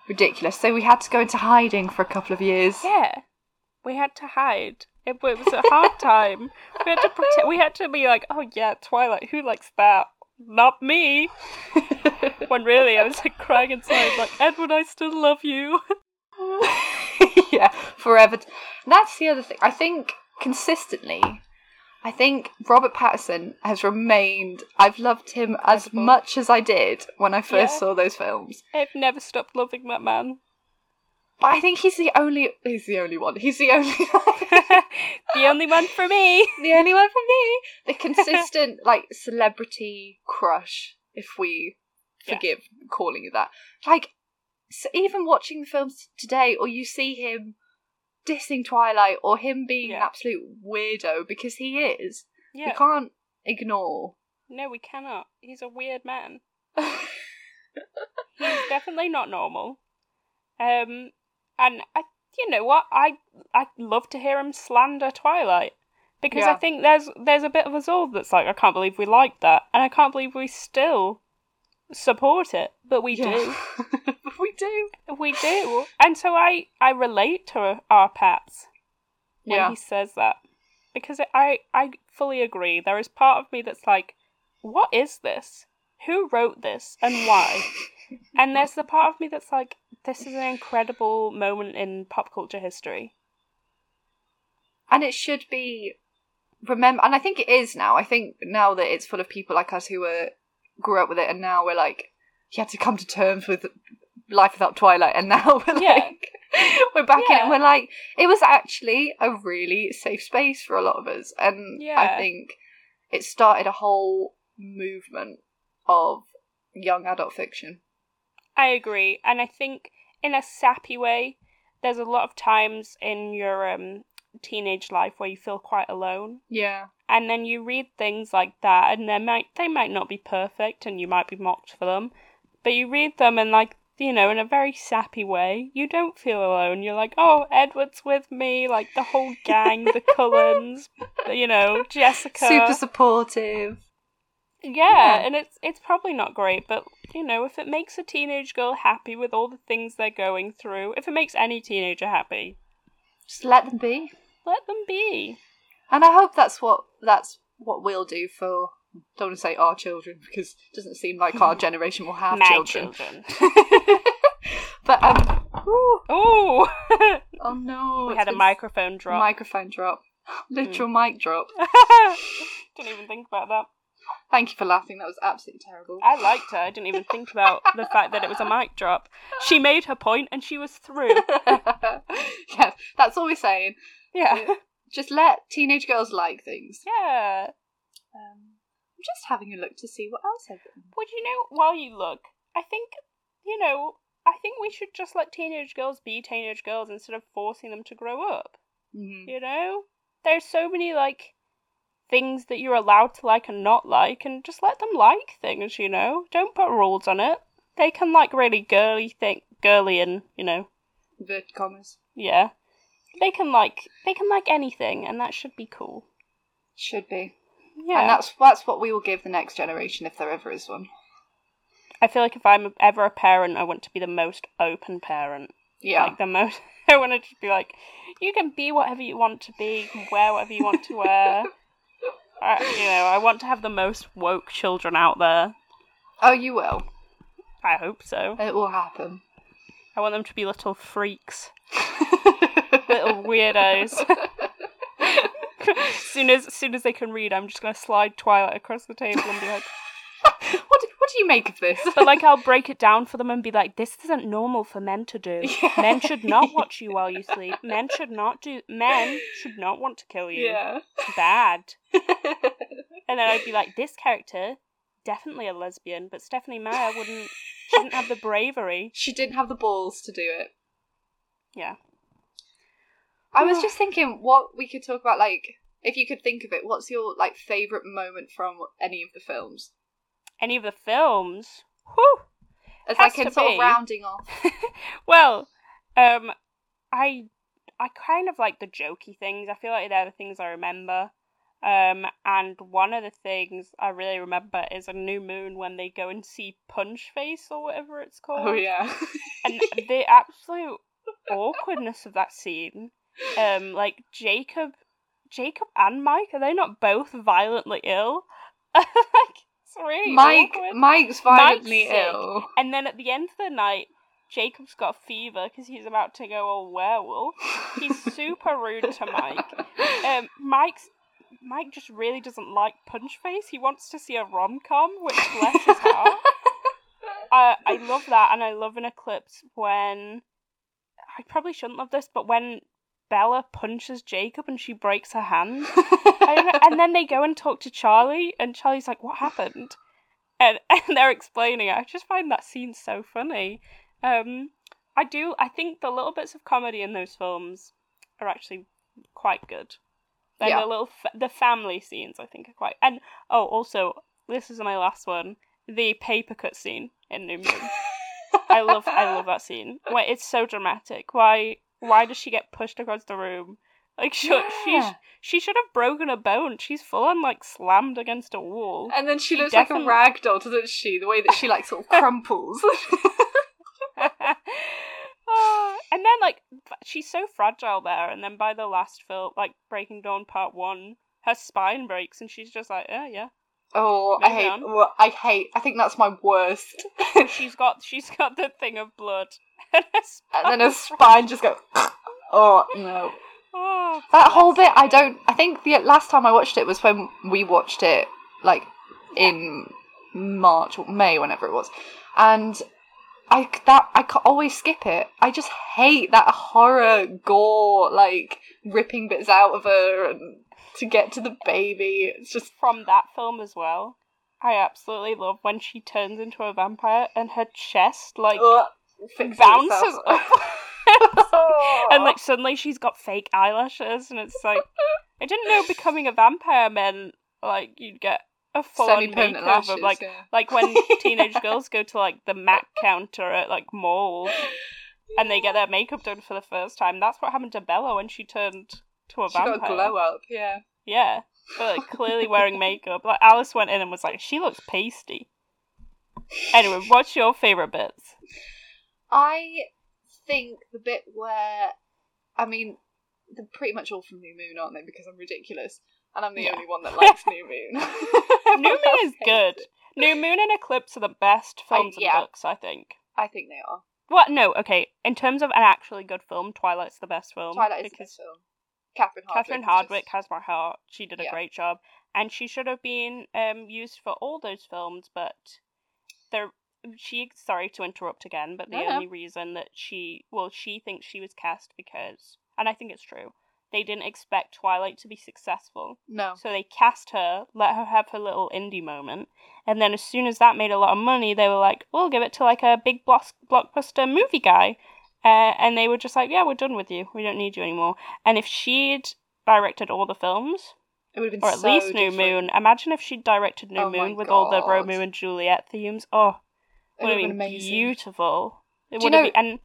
ridiculous. So we had to go into hiding for a couple of years. Yeah. We had to hide. It, it was a hard time. We had to pretend, we had to be like, oh yeah, Twilight, who likes that? Not me. When really, I was, like, crying inside, like, Edward, I still love you. Yeah, forever. T- That's the other thing. I think, consistently... I think Robert Pattinson has remained... I've loved him as much as I did when I first yeah. saw those films. I've never stopped loving that man. But I think he's the only... He's the only one. He's the only one. The only one for me. The only one for me. The consistent, like, celebrity crush, if we forgive yeah. calling it that. Like, so even watching the films today, or you see him... dissing Twilight, or him being yeah. an absolute weirdo, because he is. Yeah. We can't ignore. No, we cannot. He's a weird man. He's definitely not normal. Um, and I, you know what? I I love to hear him slander Twilight, because yeah. I think there's there's a bit of us all that's like, I can't believe we like that, and I can't believe we still support it, but we yeah. do. We do. We do. And so I, I relate to our Pats when yeah. he says that. Because I, I fully agree. There is part of me that's like, what is this? Who wrote this and why? And there's the part of me that's like, this is an incredible moment in pop culture history. And it should be remember. And I think it is now. I think now that it's full of people like us who were grew up with it, and now we're like, you had to come to terms with... life without Twilight, and now we're yeah. like we're back yeah. in it and we're like, it was actually a really safe space for a lot of us. And yeah. I think it started a whole movement of young adult fiction. I agree. And I think in a sappy way, there's a lot of times in your um, teenage life where you feel quite alone. Yeah. And then you read things like that, and they might they might not be perfect, and you might be mocked for them, but you read them, and like, you know, in a very sappy way, you don't feel alone. You're like, oh, Edward's with me, like the whole gang, the Cullens, you know, Jessica, super supportive. Yeah, yeah, and it's it's probably not great, but you know, if it makes a teenage girl happy with all the things they're going through, if it makes any teenager happy, just let them be. Let them be. And I hope that's what that's what we'll do for, don't want to say our children, because it doesn't seem like our generation will have My children. children. But, um... Ooh. Ooh. Oh, no. We had a microphone drop. Microphone drop. Literal mm. mic drop. Didn't even think about that. Thank you for laughing. That was absolutely terrible. I liked her. I didn't even think about the fact that it was a mic drop. She made her point and she was through. Yeah, that's all we're saying. Yeah. Uh, just let teenage girls like things. Yeah. Um, I'm just having a look to see what else I've done. Well, you know, while you look, I think, you know, I think we should just let teenage girls be teenage girls instead of forcing them to grow up. Mm-hmm. You know? There's so many, like, things that you're allowed to like and not like, and just let them like things, you know? Don't put rules on it. They can like really girly thing, girly and, you know... inverted commas. Yeah. They can like, they can like anything, and that should be cool. Should be. Yeah. And that's, that's what we will give the next generation, if there ever is one. I feel like if I'm ever a parent, I want to be the most open parent. Yeah. Like the most... I want to just be like, you can be whatever you want to be, you can wear whatever you want to wear. I, you know, I want to have the most woke children out there. Oh, you will. I hope so. It will happen. I want them to be little freaks. Little weirdos. soon as soon as they can read, I'm just going to slide Twilight across the table and be like... what, do, what do you make of this? But, like, I'll break it down for them and be like, this isn't normal for men to do. Yeah. Men should not watch you while you sleep. Men should not do... Men should not want to kill you. Yeah. It's bad. And then I'd be like, this character, definitely a lesbian, but Stephenie Meyer wouldn't... She didn't have the bravery. She didn't have the balls to do it. Yeah. I was just thinking what we could talk about, like, if you could think of it, what's your, like, favourite moment from any of the films? Any of the films? Whew! As I can sort of rounding off. Well, um, I I kind of like the jokey things. I feel like they're the things I remember. Um, and one of the things I really remember is a new moon when they go and see Punch Face or whatever it's called. Oh, yeah. And the absolute awkwardness of that scene... Um, like, Jacob, Jacob and Mike, are they not both violently ill? Like, it's really Mike, awkward. Mike's violently Mike's ill. And then at the end of the night, Jacob's got a fever because he's about to go all werewolf. He's super rude to Mike. Um, Mike's, Mike just really doesn't like Punch Face. He wants to see a rom-com, which bless his heart. uh, I love that, and I love an eclipse when... I probably shouldn't love this, but when... Bella punches Jacob and she breaks her hand. And then they go and talk to Charlie, and Charlie's like, what happened? And, and they're explaining it. I just find that scene so funny. Um, I do, I think the little bits of comedy in those films are actually quite good. And yeah. the little, fa- the family scenes I think are quite, and oh, also, this is my last one, the paper cut scene in New Moon. I love, I love that scene. Why, it's so dramatic. Why... Why does she get pushed across the room? Like, she, yeah. she, she should have broken a bone. She's full on, like, slammed against a wall. And then she, she looks definitely... like a rag doll, doesn't she? The way that she, like, sort of crumples. Oh, and then, like, she's so fragile there. And then by the last film, like, Breaking Dawn Part One, her spine breaks and she's just like, yeah, yeah. Oh, Moving I hate, well, I hate, I think that's my worst. she's got, she's got the thing of blood. And, and then her spine just goes, oh, no. Oh, that whole bit, I don't, I think the last time I watched it was when we watched it, like, in March or May, whenever it was. And I that I can always skip it. I just hate that horror gore, like ripping bits out of her and to get to the baby. It's just from that film as well. I absolutely love when she turns into a vampire and her chest like uh, bounces up, and like suddenly she's got fake eyelashes, and it's like I didn't know becoming a vampire meant like you'd get a full-on makeover, lashes, like yeah. like when teenage yeah. girls go to like the Mac counter at like malls yeah. and they get their makeup done for the first time. That's what happened to Bella when she turned to a she vampire. She got a glow up, yeah, yeah, but like clearly wearing makeup. Like Alice went in and was like, she looks pasty. Anyway, what's your favorite bits? I think the bit where, I mean, they're pretty much all from New Moon, aren't they? Because I'm ridiculous. And I'm the yeah. only one that likes New Moon. New Moon is good. New Moon and Eclipse are the best films I, yeah. and books, I think. I think they are. What? No, okay. In terms of an actually good film, Twilight's the best film. Twilight is the best film. Catherine Hardwicke. Catherine Hardwicke just... has my heart. She did a yeah. great job. And she should have been um, used for all those films, but they're... She, sorry to interrupt again, but the no, only no. reason that she... Well, she thinks she was cast because... And I think it's true. They didn't expect Twilight to be successful. No. So they cast her, let her have her little indie moment, and then as soon as that made a lot of money, they were like, we'll give it to, like, a big block- blockbuster movie guy. Uh, and they were just like, yeah, we're done with you. We don't need you anymore. And if she'd directed all the films, it would have been or at so least different. New Moon. Imagine if she'd directed New oh Moon with God. all the Romeo and Juliet themes. Oh, it would have been amazing. Beautiful. It would have been... And...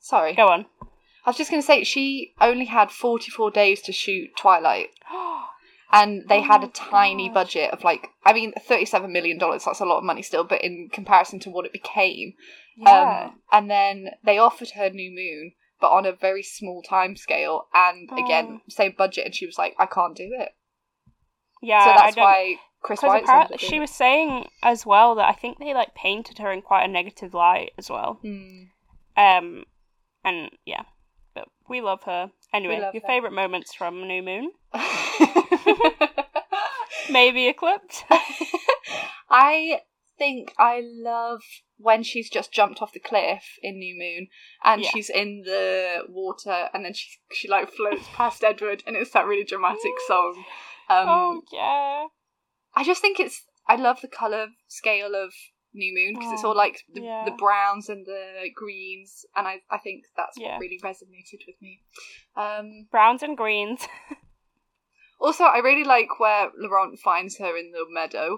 Sorry. Go on. I was just going to say, she only had forty-four days to shoot Twilight. And they oh had a tiny gosh. budget of, like, I mean, thirty-seven million dollars, that's a lot of money still, but in comparison to what it became. Yeah. Um, and then they offered her New Moon, but on a very small time scale. And, oh. again, same budget. And she was like, I can't do it. Yeah, so that's I don't... why Chris White's apparently she was saying as well that I think they, like, painted her in quite a negative light as well. Mm. Um, and, yeah. But we love her. Anyway, love your her. favourite moments from New Moon? Maybe Eclipse? I think I love when she's just jumped off the cliff in New Moon and yeah. she's in the water and then she, she like floats past Edward and it's that really dramatic song. Um, oh, yeah. I just think it's... I love the colour scale of New Moon because oh, it's all like the, yeah. the browns and the greens, and I, I think that's yeah. what really resonated with me. Um, browns and greens. Also, I really like where Laurent finds her in the meadow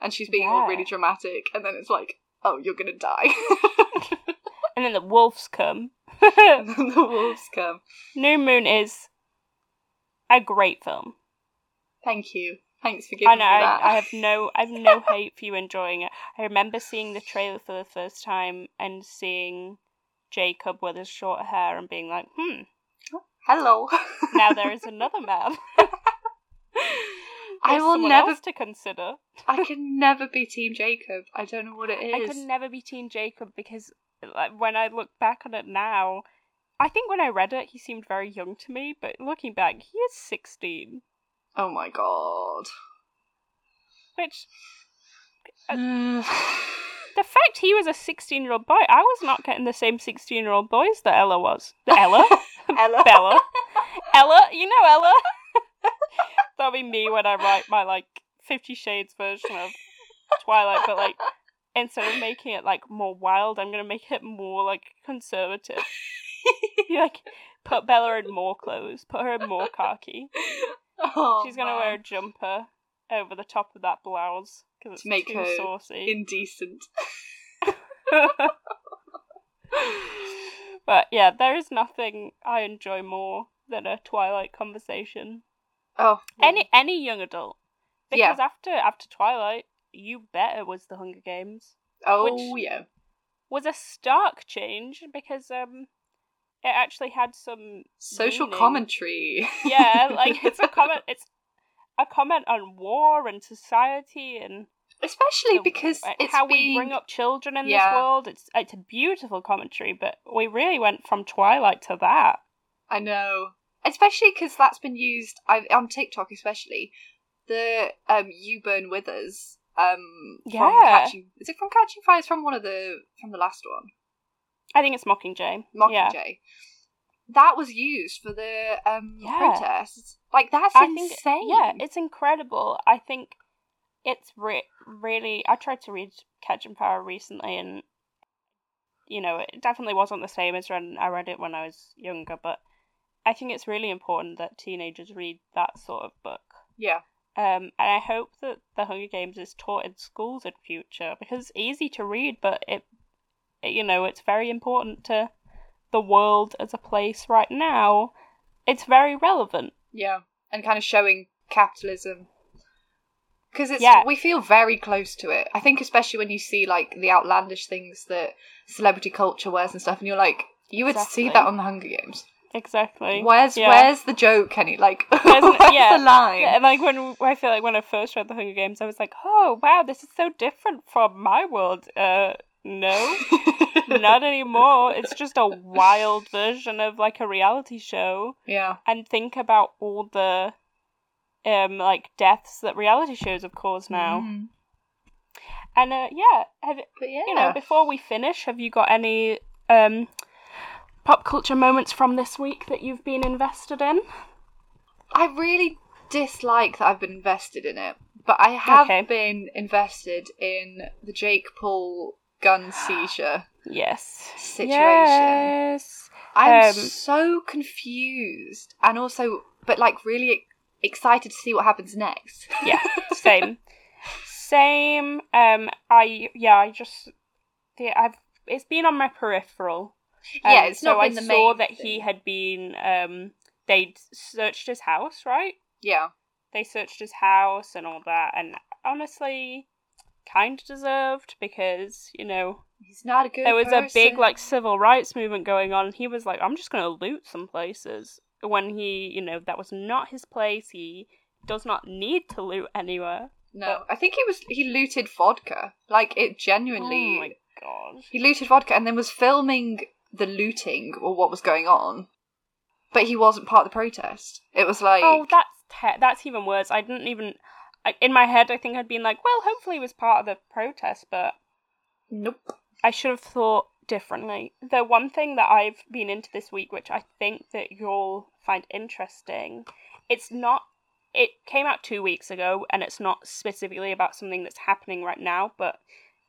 and she's being yeah. all really dramatic, and then it's like, oh, you're gonna die. And then the wolves come. And then the wolves come. New Moon is a great film. Thank you. Thanks for giving I know, me that. I, I have no, I have no hate for you enjoying it. I remember seeing the trailer for the first time and seeing Jacob with his short hair and being like, hmm. hello. Now there is another man. I will never else to consider. I can never be Team Jacob. I don't know what it is. I could never be Team Jacob because like, when I look back on it now, I think when I read it, he seemed very young to me. But looking back, he is sixteen. Oh my god. Which, uh, the fact he was a sixteen-year-old boy, I was not getting the same sixteen-year-old boys that Ella was. Ella? Ella? Bella? Ella? You know Ella? That'll be me when I write my, like, Fifty Shades version of Twilight, but, like, instead of making it, like, more wild, I'm gonna make it more, like, conservative. You, like, put Bella in more clothes, put her in more khaki. Oh, she's gonna man. wear a jumper over the top of that blouse because it's to make too her saucy, indecent. But yeah, there is nothing I enjoy more than a Twilight conversation. Oh, yeah. any any young adult, because yeah. after after Twilight, you bet it was the Hunger Games. Oh which yeah, was a stark change because um. it actually had some social meaning. Commentary. Yeah, like it's a comment. It's a comment on war and society, and especially the, because like, it's how being... we bring up children in yeah. this world. It's it's a beautiful commentary, but we really went from Twilight to that. I know, especially because that's been used I, on TikTok, especially the um, "You Burn With Us" Um, yeah. From Catching, is it from Catching Fire? It's from one of the from the last one. I think it's Mockingjay. Mockingjay. Yeah. That was used for the um, yeah. protests. Like, that's I insane. Think, yeah, it's incredible. I think it's re- really... I tried to read Catching Fire recently, and, you know, it definitely wasn't the same as when I read it when I was younger, but I think it's really important that teenagers read that sort of book. Yeah. Um, and I hope that The Hunger Games is taught in schools in future, because it's easy to read, but it, it you know, it's very important to... the world as a place right now. It's very relevant. Yeah, and kind of showing capitalism, because it's yeah. we feel very close to it. I think especially when you see like the outlandish things that celebrity culture wears and stuff, and you're like, you would exactly. see that on the Hunger Games. Exactly. Where's yeah. where's the joke, Kenny? Like, where's, where's yeah. the line? And like when I feel like when I first read The Hunger Games, I was like, oh wow, this is so different from my world. Uh, no. Not anymore. It's just a wild version of like a reality show. Yeah. And think about all the um like deaths that reality shows have caused now. Mm. And uh, yeah, have but yeah, you know, before we finish, have you got any um pop culture moments from this week that you've been invested in? I really dislike that I've been invested in it, but I have okay. been invested in the Jake Paul gun seizure yes situation. Yes. I'm um, so confused, and also but like really excited to see what happens next. Yeah, same. Same. um I yeah I just yeah, I've it's been on my peripheral. Um, yeah, it's so not been I the saw main that thing. He had been um they'd searched his house, right? Yeah, they searched his house and all that, and honestly kind of deserved, because you know he's not a good there was person. A big like civil rights movement going on, and he was like, I'm just gonna loot some places when he you know that was not his place. He does not need to loot anywhere. No, but... I think he was he looted vodka, like it genuinely oh my god he looted vodka and then was filming the looting or what was going on, but he wasn't part of the protest. It was like, oh, that's te- that's even worse. I didn't even In my head, I think I'd been like, well, hopefully it was part of the protest, but... Nope. I should have thought differently. The one thing that I've been into this week, which I think that you'll find interesting, it's not... It came out two weeks ago, and it's not specifically about something that's happening right now, but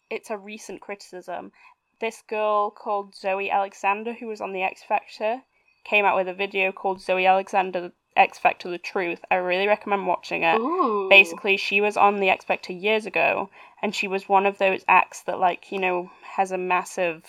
it's a recent criticism. This girl called Zoe Alexander, who was on The X Factor, came out with a video called Zoe Alexander... X Factor: The Truth. I really recommend watching it. Ooh. Basically, she was on The X Factor years ago, and she was one of those acts that, like, you know, has a massive,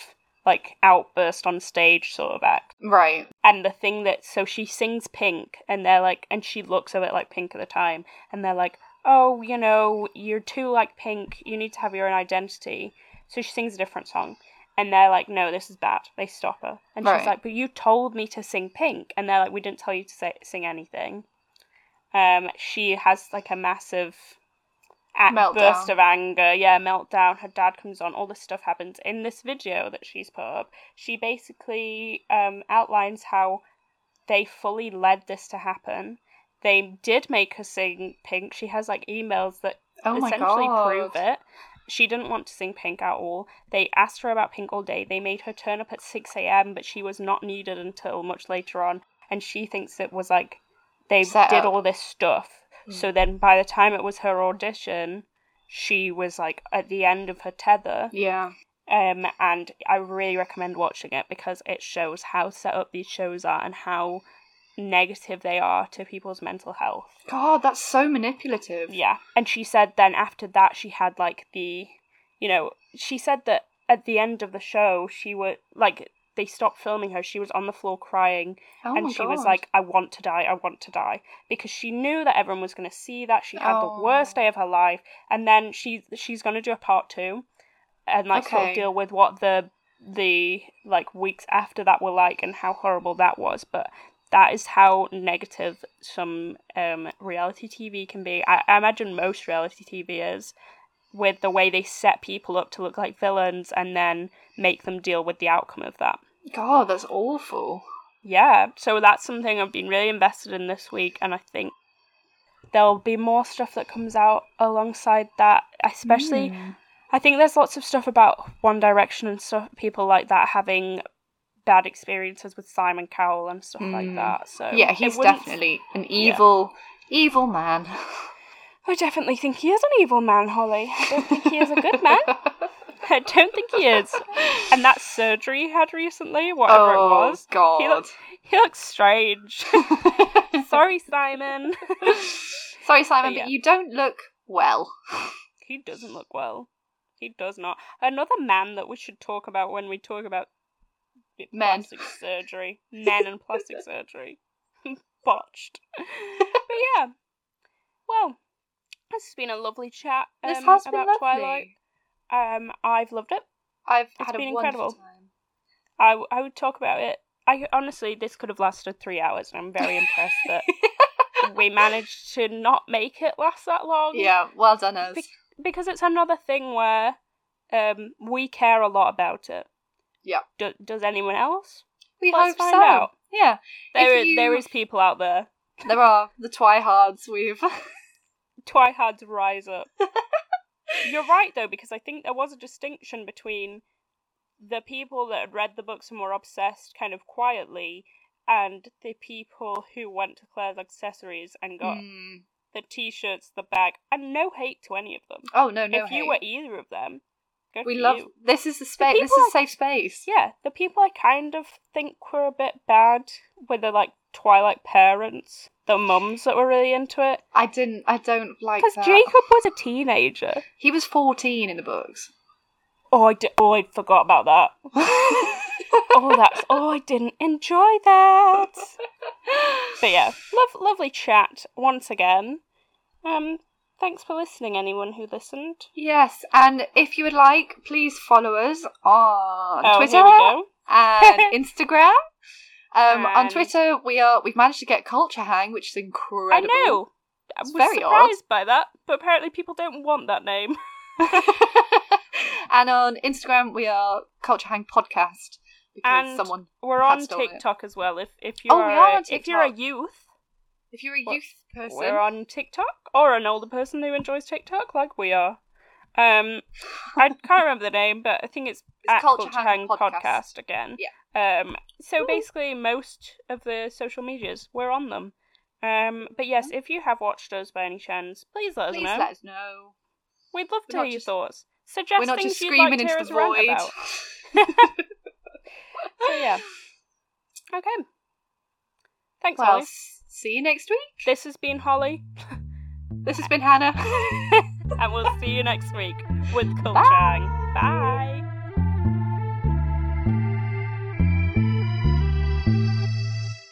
like, outburst on stage sort of act. Right. And the thing that, so she sings Pink, and they're like, and she looks a bit like Pink at the time, and they're like, oh, you know, you're too like Pink, you need to have your own identity. So she sings a different song. And they're like, no, this is bad. They stop her. And right. she's like, but you told me to sing Pink. And they're like, we didn't tell you to say, sing anything. Um, she has like a massive act, burst of anger. Yeah, meltdown. Her dad comes on. All this stuff happens. In this video that she's put up, she basically um, outlines how they fully led this to happen. They did make her sing Pink. She has like emails that oh my essentially God. Prove it. She didn't want to sing Pink at all. They asked her about Pink all day. They made her turn up at six a.m, but she was not needed until much later on. And she thinks it was like, they Set did up. All this stuff. Mm. So then by the time it was her audition, she was like at the end of her tether. Yeah. Um, and I really recommend watching it, because it shows how set up these shows are and how negative they are to people's mental health. God, that's so manipulative. Yeah. And she said then after that she had like the you know she said that at the end of the show she would like they stopped filming her, she was on the floor crying, oh and she God. Was like, I want to die, I want to die, because she knew that everyone was going to see that she had oh. the worst day of her life. And then she she's going to do a part two and like okay. sort of deal with what the the like weeks after that were like and how horrible that was. But that is how negative some um, reality T V can be. I, I imagine most reality T V is, with the way they set people up to look like villains and then make them deal with the outcome of that. God, that's awful. Yeah, so that's something I've been really invested in this week, and I think there'll be more stuff that comes out alongside that, especially mm. I think there's lots of stuff about One Direction and stuff, people like that having bad experiences with Simon Cowell and stuff mm. like that. So yeah, he's definitely an evil yeah. evil man. I definitely think he is an evil man, Holly. I don't think he is a good man. I don't think he is. And that surgery he had recently, whatever oh, it was. Oh, God. He looks, he looks strange. Sorry, Simon. Sorry, Simon, but, yeah. but you don't look well. He doesn't look well. He does not. Another man that we should talk about when we talk about men. Plastic surgery. Men and plastic surgery. Botched. But, yeah. Well, this has been a lovely chat um, this has about been Twilight. Um, I've loved it. I've it's had been a wonderful incredible. Time. I, w- I would talk about it. I honestly, this could have lasted three hours, and I'm very impressed that we managed to not make it last that long. Yeah, well done us. Be- because it's another thing where um, we care a lot about it. Yeah. Do- does anyone else? We Let's hope find so. Out. Yeah. There, is, you... there is people out there. There are the Twihards. We've Twihards rise up. You're right, though, because I think there was a distinction between the people that had read the books and were obsessed kind of quietly and the people who went to Claire's Accessories and got mm. the T-shirts, the bag, and no hate to any of them. Oh, no, no If hate. You were either of them, good we for love you. This is the space. This is a safe space. Yeah, the people I kind of think were a bit bad were the, like, Twilight parents, the mums that were really into it. I didn't, I don't like that. Because Jacob was a teenager. He was fourteen in the books. Oh, I, di- oh, I forgot about that. oh, that's, oh, I didn't enjoy that. But yeah, love, lovely chat once again. Um, thanks for listening, anyone who listened. Yes, and if you would like, please follow us on oh, Twitter and Instagram. Um, on Twitter, we are, we've managed to get Culture Hang, which is incredible. I know! I was very surprised odd. By that, but apparently people don't want that name. And on Instagram, we are Culture Hang Podcast. Because and someone we're on TikTok as well. If, if, you oh, are we are a, on TikTok. If you're a youth. If you're a what, youth person. We're on TikTok, or an older person who enjoys TikTok, like we are. Um, I can't remember the name, but I think it's, it's at Culture, Culture Hang, Hang Podcast. Podcast again. Yeah. Um, so Ooh. Basically most of the social medias, we're on them. Um, but yes, if you have watched us by any chance, please let us please know. Please let us know. We'd love we're to hear your just, thoughts. Suggest we're not things just you'd screaming like to into hear the void. About. So yeah. Okay. Thanks, well, Holly. See you next week. This has been Holly. This has been Hannah. And we'll see you next week with Culture Hang. Bye. Bye.